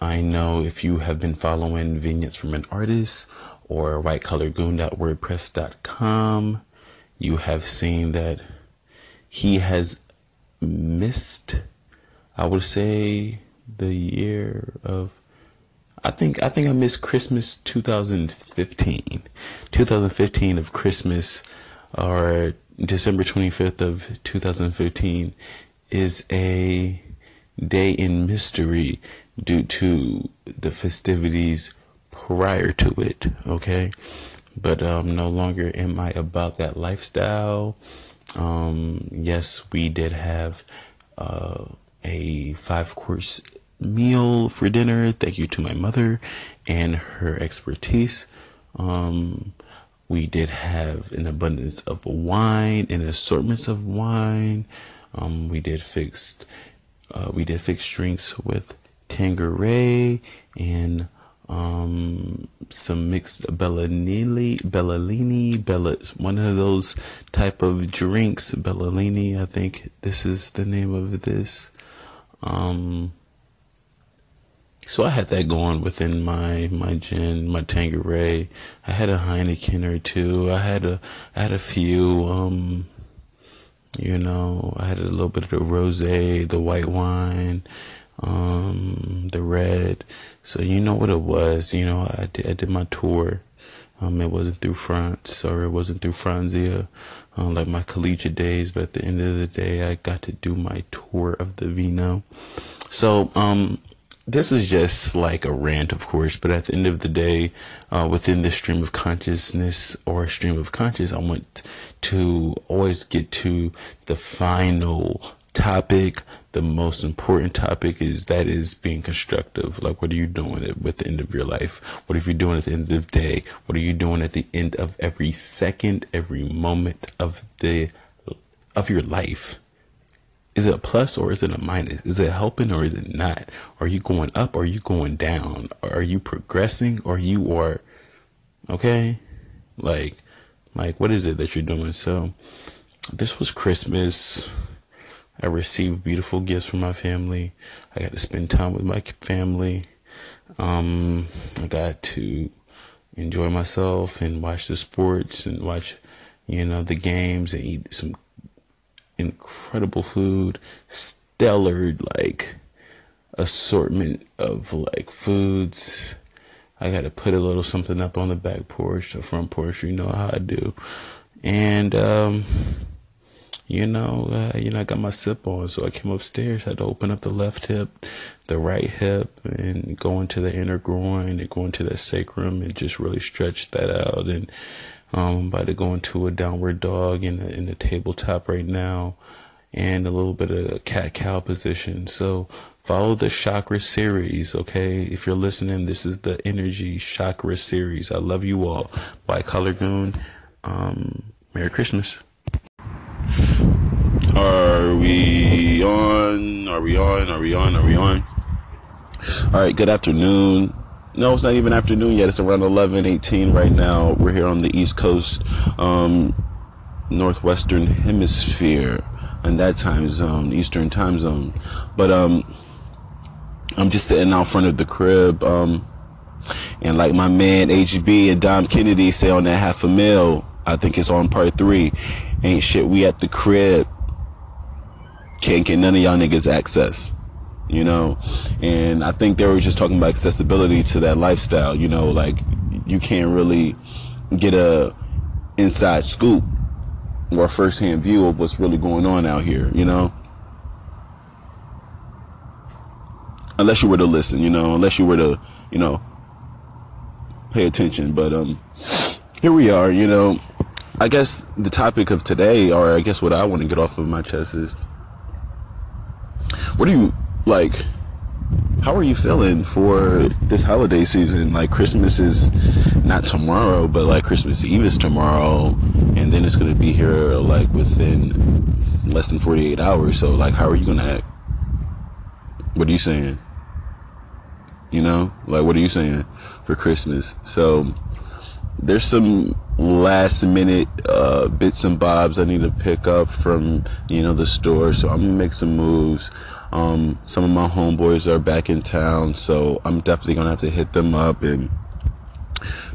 I know if you have been following Vignettes from an Artist or white collar goon dot wordpress dot com, you have seen that he has missed, I would say, the year of, I think I think I missed Christmas two thousand fifteen. two thousand fifteen of Christmas, or December twenty-fifth of two thousand fifteen, is a day in mystery due to the festivities prior to it, okay? But um, no longer am I about that lifestyle. Um, yes, we did have uh, a five-course meal for dinner. Thank you to my mother and her expertise. Um, we did have an abundance of wine and assortments of wine. Um, we did fixed, uh, we did fixed drinks with Tanqueray and um some mixed Bellanini, Bellini, Bella, one of those type of drinks, Bellini, I think this is the name of this. Um, so I had that going within my my gin, my Tanqueray. I had a Heineken or two. I had a I had a few. Um, you know, I had a little bit of the rosé, the white wine, um the red. So you know what it was, you know, I did, I did my tour. Um it wasn't through France, or it wasn't through Franzia, um, like my collegiate days, but at the end of the day I got to do my tour of the vino. So um this is just like a rant, of course, but at the end of the day, uh within the stream of consciousness or stream of conscious, I want to always get to the final topic. The most important topic is that is being constructive. Like, what are you doing at the end of your life? What are you doing at the end of the day? What are you doing at the end of every second, every moment of the of your life? Is it a plus or is it a minus? Is it helping or is it not? Are you going up or are you going down? Are you progressing or you are okay? Like, like what is it that you're doing? So this was Christmas. I received beautiful gifts from my family. I got to spend time with my family. Um, I got to enjoy myself and watch the sports and watch, you know, the games and eat some incredible food, stellar, like, assortment of, like, foods. I got to put a little something up on the back porch, the front porch, you know how I do. And, um... You know, uh, you know, I got my sip on, so I came upstairs. I had to open up the left hip, the right hip, and go into the inner groin and go into that sacrum and just really stretch that out. And um, I'm about to go into a downward dog in the, in the tabletop right now, and a little bit of a cat-cow position. So follow the chakra series, okay? If you're listening, this is the energy chakra series. I love you all. Bye, Collar Goon. Um, Merry Christmas. Are we on? Are we on? Are we on? Are we on? All right, good afternoon. No, it's not even afternoon yet. It's around eleven eighteen right now. We're here on the East Coast, um, Northwestern Hemisphere, and that time zone, Eastern time zone. But um, I'm just sitting out front of the crib, um, and like my man H B and Dom Kennedy say on that half a mil, I think it's on part three, ain't shit, we at the crib. Can't get none of y'all niggas access, you know? And I think they were just talking about accessibility to that lifestyle, you know, like you can't really get a inside scoop or firsthand view of what's really going on out here, you know? Unless you were to listen, you know, unless you were to, you know, pay attention. But um, here we are, you know, I guess the topic of today, or I guess what I want to get off of my chest is, what do you, like, how are you feeling for this holiday season? Like, Christmas is not tomorrow, but, like, Christmas Eve is tomorrow, and then it's going to be here, like, within less than forty-eight hours. So, like, how are you going to act? What are you saying? You know? Like, what are you saying for Christmas? So, there's some last minute uh, bits and bobs I need to pick up from, you know, the store. So I'm gonna make some moves. Um, some of my homeboys are back in town, so I'm definitely gonna have to hit them up, and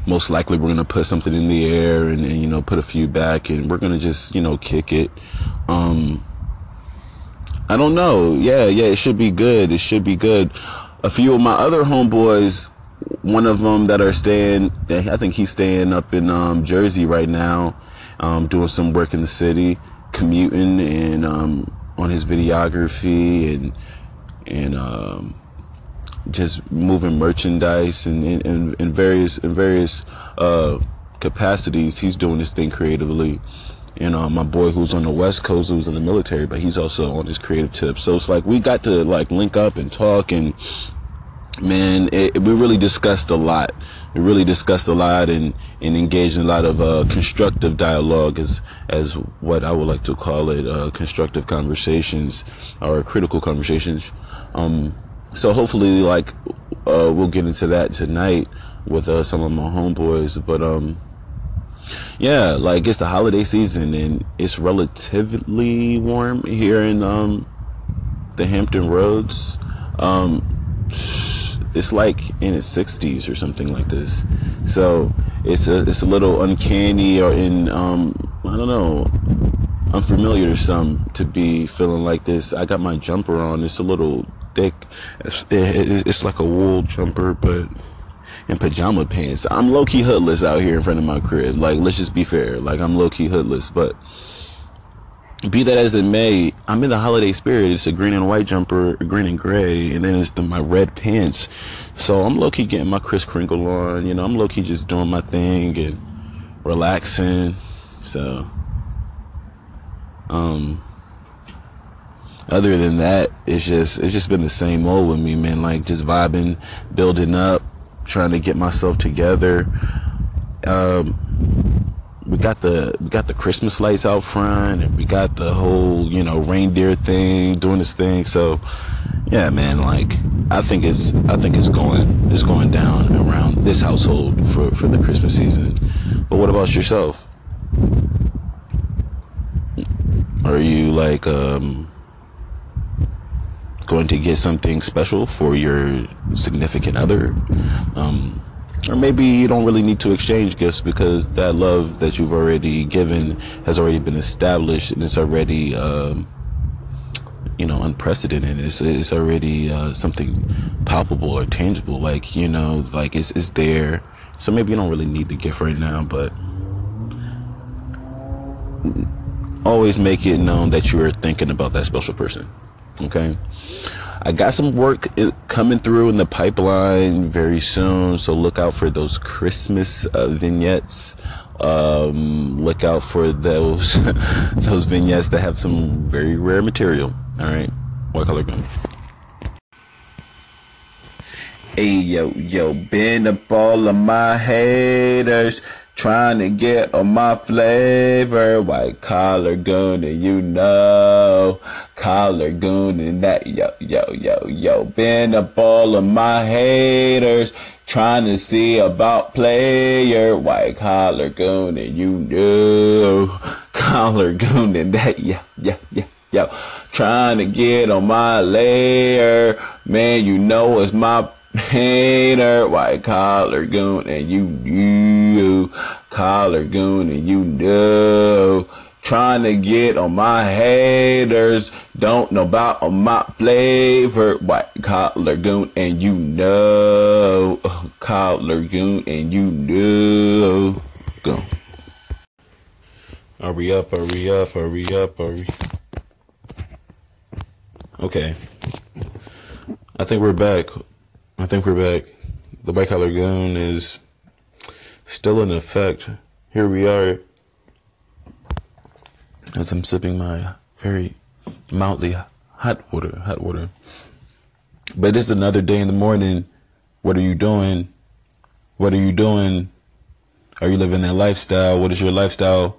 most likely we're gonna put something in the air and, and you know, put a few back, and we're gonna just, you know, kick it. Um, I don't know. Yeah, yeah, it should be good. It should be good. A few of my other homeboys, one of them that are staying, I think he's staying up in um, Jersey right now, um, doing some work in the city, commuting, and um, on his videography, and and um, just moving merchandise and in and, and various in various uh, capacities. He's doing this thing creatively. And uh, my boy who's on the West Coast, who's in the military, but he's also on his creative tips. So it's like we got to like link up and talk, and man, it, we really discussed a lot. We really discussed a lot and, and engaged in a lot of uh, constructive dialogue, as, as what I would like to call it, uh, constructive conversations or critical conversations. Um, so hopefully, like, uh, we'll get into that tonight with uh, some of my homeboys. But um, yeah, like, it's the holiday season, and it's relatively warm here in um, the Hampton Roads. Um, It's like in its sixties or something like this, so it's a it's a little uncanny or in um I don't know, unfamiliar to some to be feeling like this. I got my jumper on. It's a little thick. It's, it, it's like a wool jumper, but in pajama pants. I'm low key hoodless out here in front of my crib. Like, let's just be fair. Like, I'm low key hoodless, but be that as it may, I'm in the holiday spirit. It's a green and white jumper, green and gray, and then it's the, my red pants. So I'm low-key getting my Kris Kringle on. You know, I'm low-key just doing my thing and relaxing. So, um, other than that, it's just, it's just been the same old with me, man. Like, just vibing, building up, trying to get myself together. Um... We got the we got the Christmas lights out front, and we got the whole, you know, reindeer thing, doing this thing. So yeah, man, like I think it's I think it's going it's going down around this household for, for the Christmas season. But what about yourself? Are you like um going to get something special for your significant other? Um Or maybe you don't really need to exchange gifts because that love that you've already given has already been established, and it's already, um, you know, unprecedented. It's it's already uh, something palpable or tangible, like, you know, like it's it's there. So maybe you don't really need the gift right now, but always make it known that you are thinking about that special person. Okay. I got some work coming through in the pipeline very soon, so look out for those Christmas uh, vignettes. Um, look out for those those vignettes that have some very rare material. All right, what color gun? Hey yo yo, been up all of my haters, trying to get on my flavor. White collar goonin', you know, collar goonin' that. Yo, yo, yo, yo, been up all of my haters, trying to see about player. White collar goonin', you know, collar goonin' that. Yo, yo, yo, yo, trying to get on my layer, man, you know it's my hater. White collar goon, and you knew, collar goon, and you knew, trying to get on my haters, don't know about on my flavor. White collar goon, and you know, collar goon, and you knew. Go. Are we up? Are we up? Are we up? Are we? Okay. I think we're back. I think we're back. The white collar goon is still in effect. Here we are as I'm sipping my very mildly hot water, hot water. But it's another day in the morning. What are you doing? What are you doing? Are you living that lifestyle? What is your lifestyle?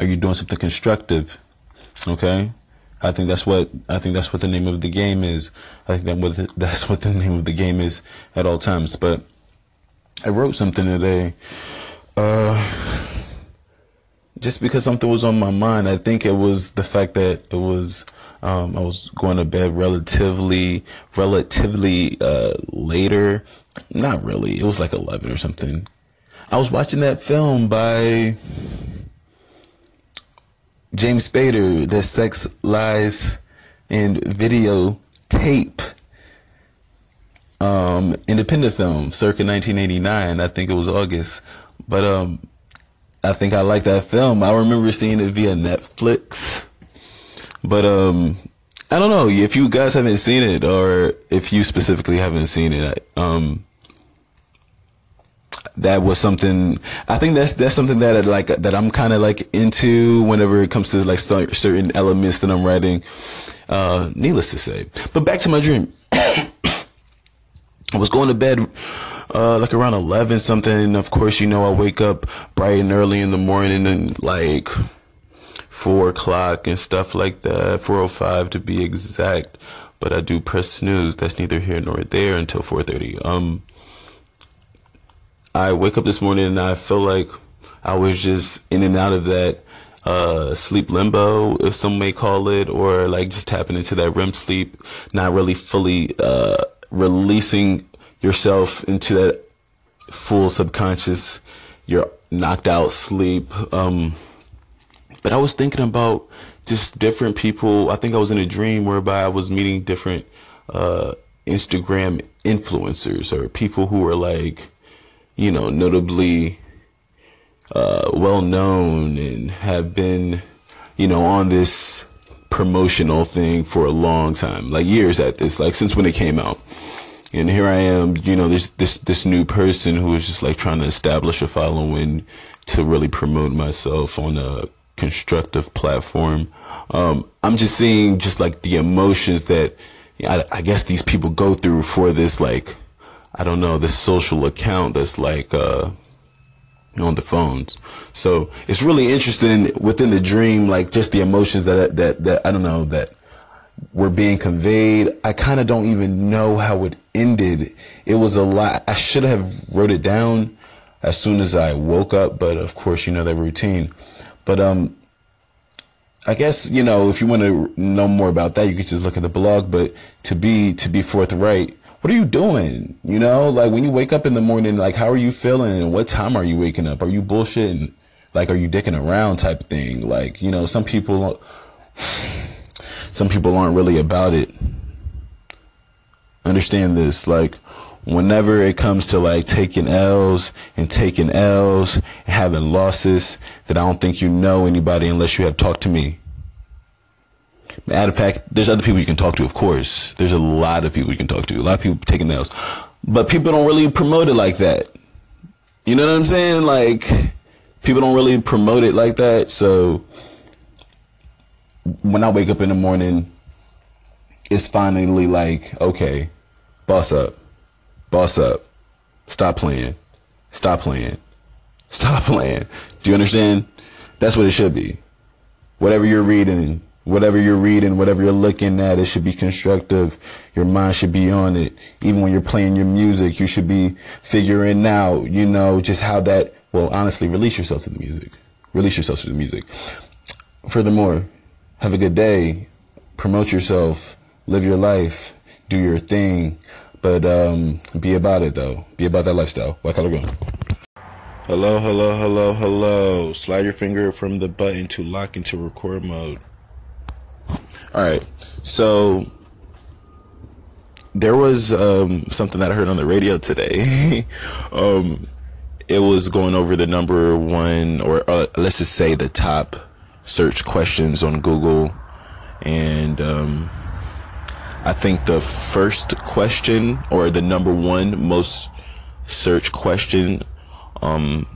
Are you doing something constructive? Okay, I think that's what I think that's what the name of the game is. I think that that's what the name of the game is at all times. But I wrote something today. Uh, just because something was on my mind, I think it was the fact that it was um, I was going to bed relatively relatively uh, later. Not really. It was like eleven or something. I was watching that film by James Spader, The Sex, Lies, and Videotape, um, independent film, circa nineteen eighty-nine. I think it was August. But um, I think I liked that film. I remember seeing it via Netflix. But um, I don't know if you guys haven't seen it, or if you specifically haven't seen it. Um, that was something, I think that's that's something that I like, that I'm kind of like into whenever it comes to like certain elements that I'm writing, uh needless to say. But back to my dream. I was going to bed uh like around eleven something, and of course, you know, I wake up bright and early in the morning, and like four o'clock and stuff like that, four oh five to be exact. But I do press snooze. That's neither here nor there until four thirty. um I wake up this morning and I feel like I was just in and out of that uh, sleep limbo, if some may call it, or like just tapping into that R E M sleep, not really fully uh, releasing yourself into that full subconscious, your knocked out sleep. Um, but I was thinking about just different people. I think I was in a dream whereby I was meeting different uh, Instagram influencers, or people who were like, you know, notably uh, well-known and have been, you know, on this promotional thing for a long time, like years at this, like since when it came out. And here I am, you know, this this this new person who is just like trying to establish a following to really promote myself on a constructive platform. Um, I'm just seeing just like the emotions that I, I guess these people go through for this, like, I don't know, this social account that's like uh, on the phones. So it's really interesting within the dream, like just the emotions that that that I don't know that were being conveyed. I kind of don't even know how it ended. It was a lot. I should have wrote it down as soon as I woke up, but of course, you know, that routine. But um, I guess, you know, if you want to know more about that, you could just look at the blog. But to be to be forthright, what are you doing? You know, like when you wake up in the morning, like how are you feeling, and what time are you waking up? Are you bullshitting? Like, are you dicking around type thing? Like, you know, some people, some people aren't really about it. Understand this, like whenever it comes to like taking L's and taking L's and having losses, that I don't think you know anybody unless you have talked to me. Matter of fact, there's other people you can talk to, of course. There's a lot of people you can talk to. A lot of people taking nails. But people don't really promote it like that. You know what I'm saying? Like, people don't really promote it like that. So when I wake up in the morning, it's finally like, okay, boss up. Boss up. Stop playing. Stop playing. Stop playing. Do you understand? That's what it should be. Whatever you're reading, whatever you're reading, whatever you're looking at, it should be constructive. Your mind should be on it. Even when you're playing your music, you should be figuring out, you know, just how that, well, honestly, release yourself to the music. Release yourself to the music. Furthermore, have a good day. Promote yourself. Live your life. Do your thing. But um, be about it, though. Be about that lifestyle. Hello, hello, hello, hello. Slide your finger from the button to lock into record mode. All right, so there was um, something that I heard on the radio today. um, it was going over the number one, or uh, let's just say the top search questions on Google. And um, I think the first question, or the number one most searched question um,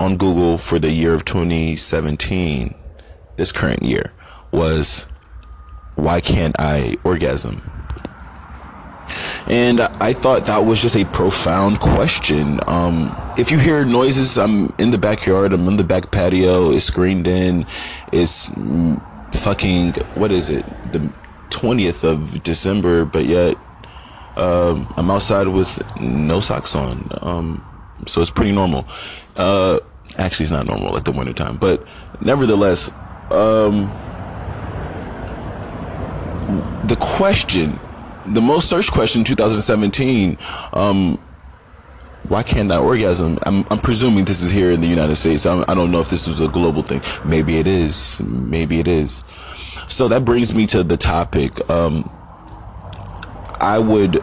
on Google for the year of twenty seventeen, this current year, was, why can't I orgasm? And I thought that was just a profound question. Um, if you hear noises, I'm in the backyard, I'm in the back patio, it's screened in, it's fucking, what is it, the twentieth of December, but yet um, I'm outside with no socks on. Um, so it's pretty normal. Uh, actually, it's not normal, like the wintertime, but nevertheless, um, the question... the most searched question in two thousand seventeen, um, why can't I orgasm? I'm, I'm presuming this is here in the United States. I'm, I don't know if this is a global thing. Maybe it is. Maybe it is. So that brings me to the topic. Um, I would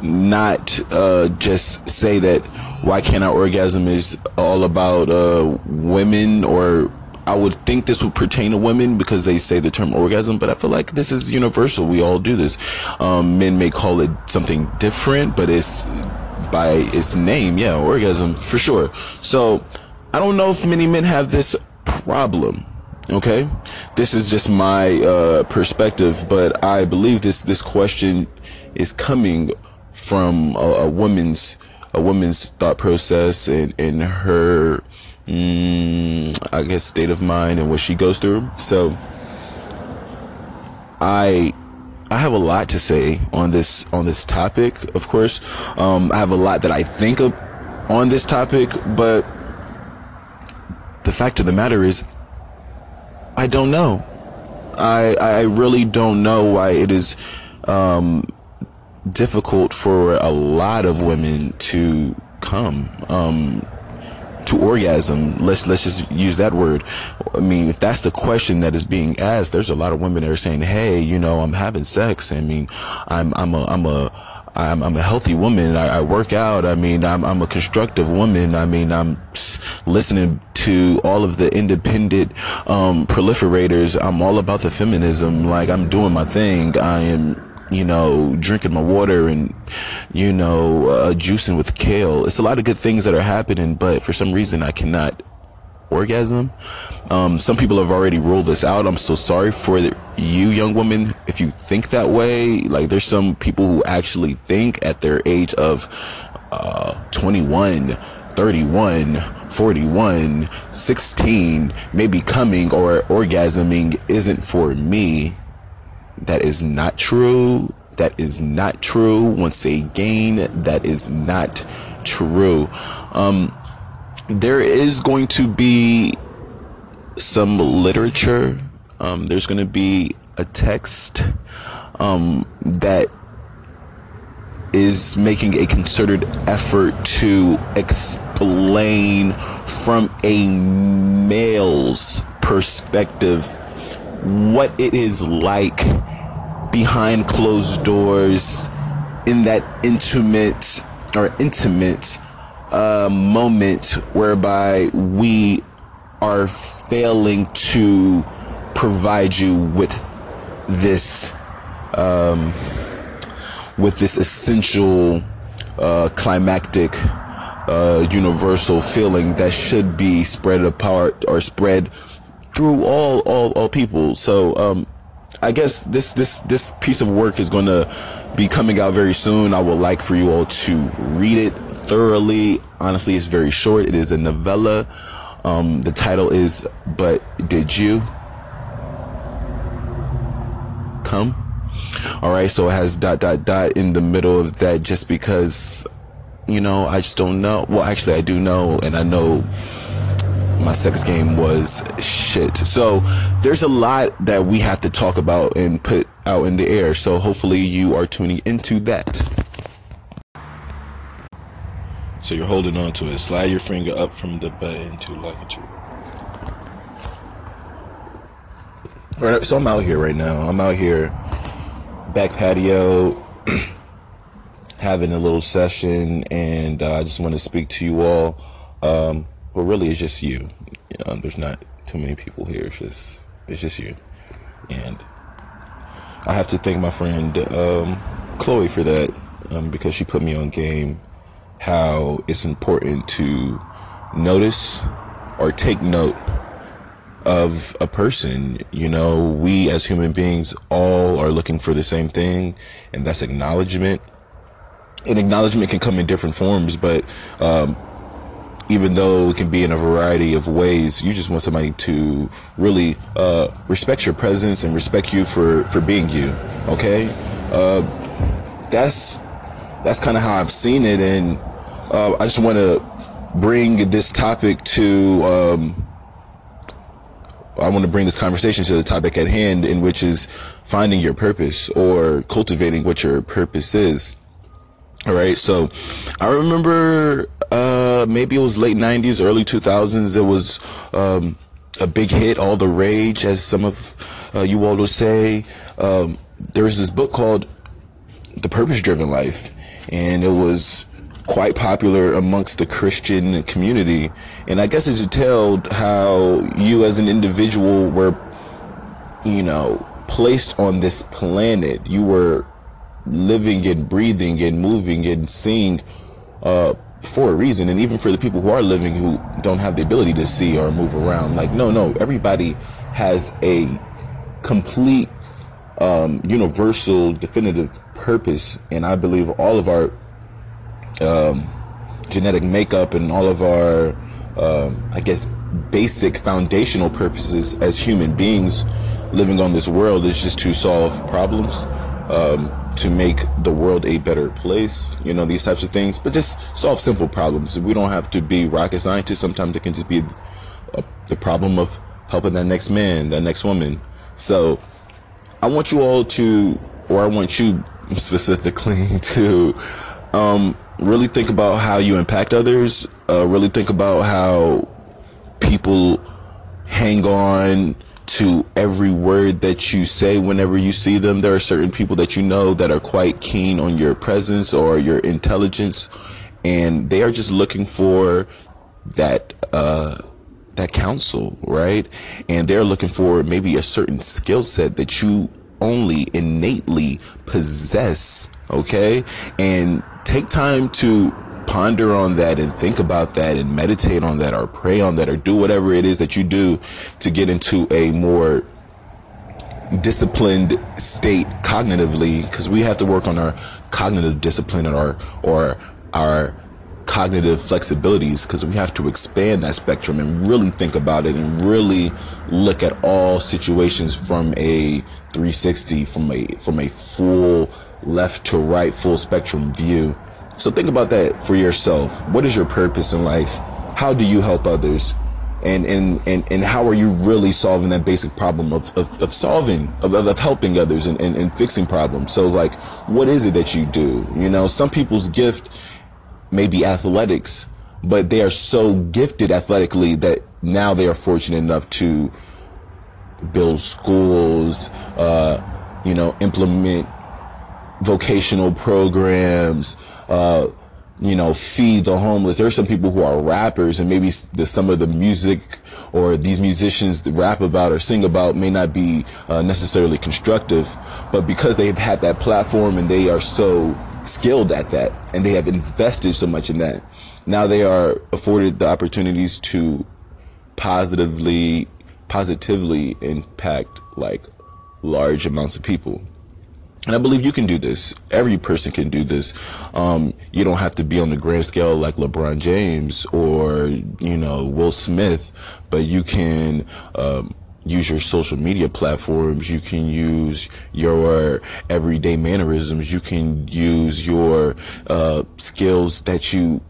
not uh, just say that why can't I orgasm is all about uh, women, or I would think this would pertain to women because they say the term orgasm, but I feel like this is universal. We all do this. Um, men may call it something different, but it's by its name. Yeah, orgasm for sure. So I don't know if many men have this problem. Okay, this is just my uh, perspective, but I believe this this question is coming from a, a woman's a woman's thought process and and her. Mm, I guess state of mind and what she goes through. So I I have a lot to say on this on this topic, of course. um, I have a lot that I think of on this topic, but the fact of the matter is I don't know. I I really don't know why it is um, difficult for a lot of women to come um to orgasm. Let's let's just use that word. I mean, if that's the question that is being asked, there's a lot of women that are saying, "Hey, you know, I'm having sex. I mean, I'm I'm a I'm a I'm, I'm a healthy woman. I, I work out. I mean, I'm I'm a constructive woman. I mean, I'm listening to all of the independent um, proliferators. I'm all about the feminism. Like, I'm doing my thing. I am." You know, drinking my water and, you know, uh, juicing with kale. It's a lot of good things that are happening, but for some reason I cannot orgasm. Um, some people have already ruled this out. I'm so sorry for the, you young women if you think that way. Like, there's some people who actually think at their age of uh, twenty-one, thirty-one, forty-one, sixteen, maybe coming or orgasming isn't for me. That is not true. That is not true. Once again, that is not true. Um, there is going to be some literature. Um, there's going to be a text um, that is making a concerted effort to explain from a male's perspective what it is like behind closed doors in that intimate or intimate uh, moment whereby we are failing to provide you with this um, with this essential uh, climactic uh, universal feeling that should be spread apart or spread through all, all, all people. So um, I guess this, this, this piece of work is going to be coming out very soon. I would like for you all to read it thoroughly. Honestly, it's very short. It is a novella. Um, the title is "But Did You Come?" All right, so it has dot dot dot in the middle of that just because, you know, I just don't know. Well, actually, I do know, and I know my sex game was shit. So there's a lot that we have to talk about and put out in the air. So hopefully you are tuning into that. So you're holding on to it. Slide your finger up from the button to lock it. All right, so I'm out here right now. I'm out here, back patio, having a little session, and uh, I just want to speak to you all. Um, Well, really, it's just you. Um, there's not too many people here. It's just, it's just you. And I have to thank my friend um, Chloe for that um, because she put me on game how it's important to notice or take note of a person. You know, we as human beings all are looking for the same thing, and that's acknowledgement. And acknowledgement can come in different forms, but um, even though it can be in a variety of ways, you just want somebody to really uh, respect your presence and respect you for, for being you, okay? Uh, that's that's kind of how I've seen it, and uh, I just want to bring this topic to... Um, I want to bring this conversation to the topic at hand, in which is finding your purpose or cultivating what your purpose is. All right. So I remember, uh, maybe it was late nineties, early two thousands. It was, um, a big hit, all the rage, as some of uh, you all will say. Um, there was this book called The Purpose Driven Life, and it was quite popular amongst the Christian community. And I guess it detailed how you as an individual were, you know, placed on this planet. You were living and breathing and moving and seeing uh, for a reason. And even for the people who are living who don't have the ability to see or move around, like, no, no, everybody has a complete um, universal definitive purpose. And I believe all of our Um, genetic makeup and all of our, um, I guess, basic foundational purposes as human beings living on this world is just to solve problems, um, to make the world a better place, you know, these types of things. But just solve simple problems. We don't have to be rocket scientists. Sometimes it can just be a, the problem of helping that next man, that next woman. So I want you all to, or I want you specifically to, um, really think about how you impact others. Uh, really think about how people hang on to every word that you say whenever you see them. There are certain people that you know that are quite keen on your presence or your intelligence, and they are just looking for that uh, that counsel, right? And they're looking for maybe a certain skill set that you only innately possess, okay? And take time to ponder on that and think about that and meditate on that or pray on that or do whatever it is that you do to get into a more disciplined state cognitively, because we have to work on our cognitive discipline and our, or our cognitive flexibilities, because we have to expand that spectrum and really think about it and really look at all situations from a three sixty, from a from a full left to right, full spectrum view. So think about that for yourself. What is your purpose in life? How do you help others? And and and, and how are you really solving that basic problem of of, of solving, of, of, of helping others and, and, and fixing problems? So, like, what is it that you do? You know, some people's gift may be athletics, but they are so gifted athletically that now they are fortunate enough to build schools, uh, you know, implement vocational programs, uh, you know, feed the homeless. There are some people who are rappers, and maybe the, some of the music or these musicians that rap about or sing about may not be uh, necessarily constructive, but because they've had that platform and they are so skilled at that and they have invested so much in that, now they are afforded the opportunities to positively, positively impact like large amounts of people. And I believe you can do this. Every person can do this. Um, you don't have to be on the grand scale like LeBron James or, you know, Will Smith, but you can um, use your social media platforms. You can use your everyday mannerisms. You can use your uh, skills that you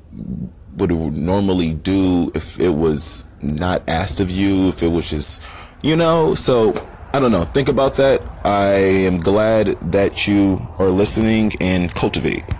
would normally do if it was not asked of you, if it was just, you know, so... I don't know. Think about that. I am glad that you are listening, and cultivate.